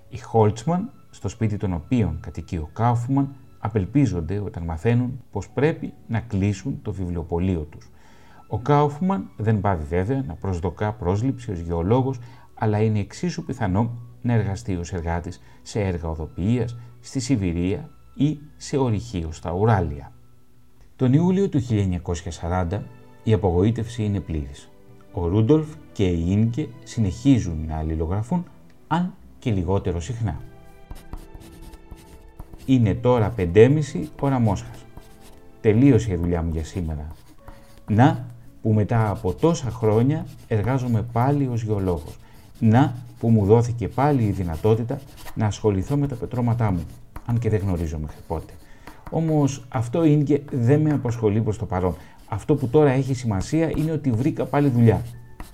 Οι Χόλτσμαν, στο σπίτι των οποίων κατοικεί ο Κάουφμαν, απελπίζονται όταν μαθαίνουν πως πρέπει να κλείσουν το βιβλιοπωλείο τους. Ο Κάουφμαν δεν πάβει βέβαια να προσδοκά πρόσληψη ως γεωλόγος, αλλά είναι εξίσου πιθανό να εργαστεί ως εργάτης σε έργα οδοποιίας, στη Σιβηρία ή σε ορυχείο στα Ουράλια. Τον Ιούλιο του 1940 η απογοήτευση είναι πλήρης. Ο Ρούντολφ και η Ίνγκε συνεχίζουν να αλληλογραφούν, αν και λιγότερο συχνά. Είναι τώρα 5:30 ώρα Μόσχας. Τελείωσε η δουλειά μου για σήμερα. Να που μετά από τόσα χρόνια εργάζομαι πάλι ως γεωλόγος. Να που μου δόθηκε πάλι η δυνατότητα να ασχοληθώ με τα πετρώματά μου, αν και δεν γνωρίζω μέχρι πότε. Όμως αυτό είναι και δεν με απασχολεί προς το παρόν. Αυτό που τώρα έχει σημασία είναι ότι βρήκα πάλι δουλειά.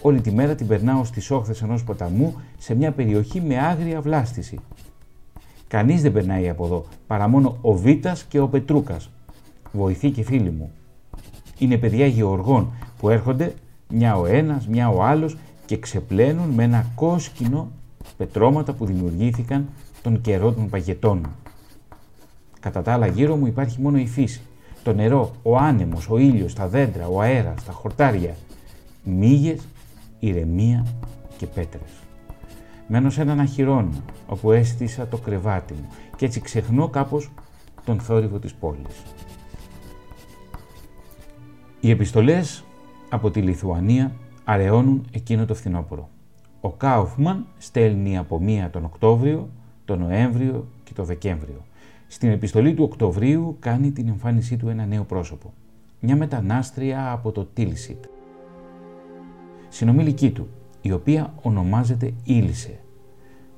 Όλη τη μέρα την περνάω στις όχθες ενός ποταμού σε μια περιοχή με άγρια βλάστηση. Κανείς δεν περνάει από εδώ παρά μόνο ο Βίτας και ο Πετρούκας. Βοηθεί και φίλοι μου. είναι παιδιά γεωργών που έρχονται μια ο ένας, μια ο άλλος και ξεπλένουν με ένα κόσκινο πετρώματα που δημιουργήθηκαν τον καιρό των παγετών. Κατά τα άλλα γύρω μου υπάρχει μόνο η φύση, το νερό, ο άνεμος, ο ήλιος, τα δέντρα, ο αέρας, τα χορτάρια, μύγες, ηρεμία και πέτρες. Μένω σε έναν αχυρώνα όπου έστησα το κρεβάτι μου και έτσι ξεχνώ κάπως τον θόρυβο της πόλης. Οι επιστολές από τη Λιθουανία αραιώνουν εκείνο το φθινόπωρο. Ο Κάουφμαν στέλνει από μία τον Οκτώβριο, τον Νοέμβριο και τον Δεκέμβριο. Στην επιστολή του Οκτωβρίου κάνει την εμφάνισή του ένα νέο πρόσωπο. Μια μετανάστρια από το Τίλσιτ. Συνομήλικη του, η οποία ονομάζεται Ήλσε.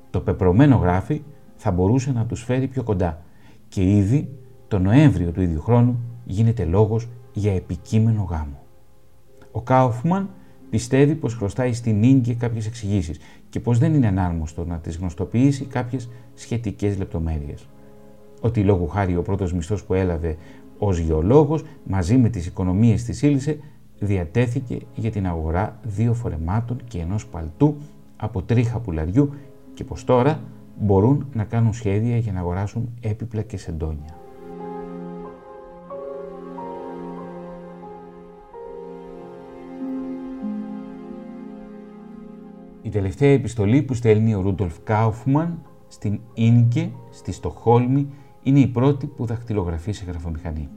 Το πεπρωμένο γράφει θα μπορούσε να τους φέρει πιο κοντά και ήδη τον Νοέμβριο του ίδιου χρόνου γίνεται λόγος για επικείμενο γάμο. Ο Κάουφμαν πιστεύει πως χρωστάει στην Ίγκε κάποιες εξηγήσεις και πως δεν είναι ανάρμοστο να τις γνωστοποιήσει κάποιες σχετικές λεπτομέρειες. Ότι λόγου χάρη ο πρώτος μισθός που έλαβε ως γεωλόγος μαζί με τις οικονομίες της Ήλσε διατέθηκε για την αγορά 2 φορεμάτων και ενός παλτού από τρίχα πουλαριού και πως τώρα μπορούν να κάνουν σχέδια για να αγοράσουν έπιπλα και σεντόνια. Η τελευταία επιστολή που στέλνει ο Ρούντολφ Κάουφμαν στην Ίνγκε, στη Στοχόλμη, είναι η πρώτη που δαχτυλογραφεί σε γραφομηχανή.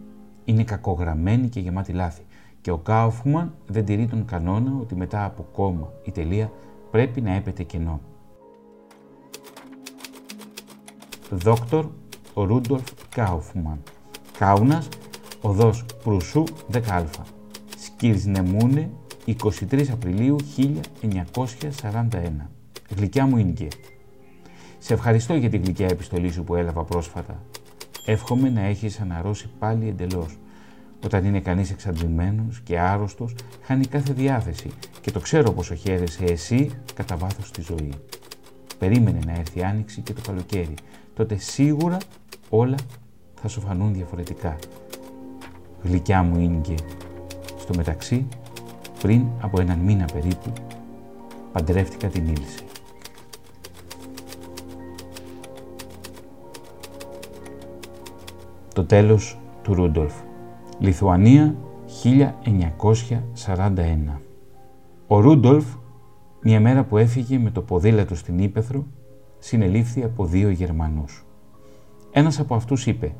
Είναι κακογραμμένη και γεμάτη λάθη και ο Κάουφμαν δεν τηρεί τον κανόνα ότι μετά από κόμμα ή τελεία πρέπει να έπεται κενό. Δόκτωρ Ρούντολφ Κάουφμαν, Κάουνας, οδός Προυσού 10α, Σκυρσνεμούνε, 23 Απριλίου 1941. Γλυκιά μου Ίνγκε, σε ευχαριστώ για την γλυκιά επιστολή σου που έλαβα πρόσφατα. Εύχομαι να έχεις αναρρώσει πάλι εντελώς. Όταν είναι κανείς εξαντλημένος και άρρωστος, χάνει κάθε διάθεση και το ξέρω πόσο χαίρεσαι εσύ κατά βάθος τη ζωή. Περίμενε να έρθει άνοιξη και το καλοκαίρι. Τότε σίγουρα όλα θα σου φανούν διαφορετικά. Γλυκιά μου Ίνγκε, στο μεταξύ, πριν από έναν μήνα περίπου, παντρεύτηκα την Ήλση. Το τέλος του Ρούντολφ. Λιθουανία, 1941. Ο Ρούντολφ, μια μέρα που έφυγε με το ποδήλατο στην Ήπεθρο, συνελήφθη από 2 Γερμανούς. Ένας από αυτούς είπε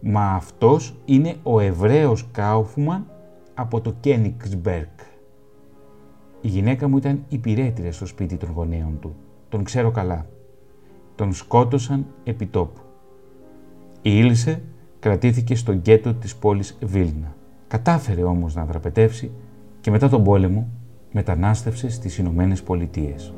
«Μα αυτός είναι ο Εβραίος Κάουφμαν από το Königsberg». Η γυναίκα μου ήταν υπηρέτρια στο σπίτι των γονέων του. Τον ξέρω καλά. Τον σκότωσαν επί τόπου. Η Ήλσε κρατήθηκε στο γκέτο της πόλης Βίλνα. Κατάφερε όμως να δραπετεύσει και μετά τον πόλεμο μετανάστευσε στις Ηνωμένες Πολιτείες.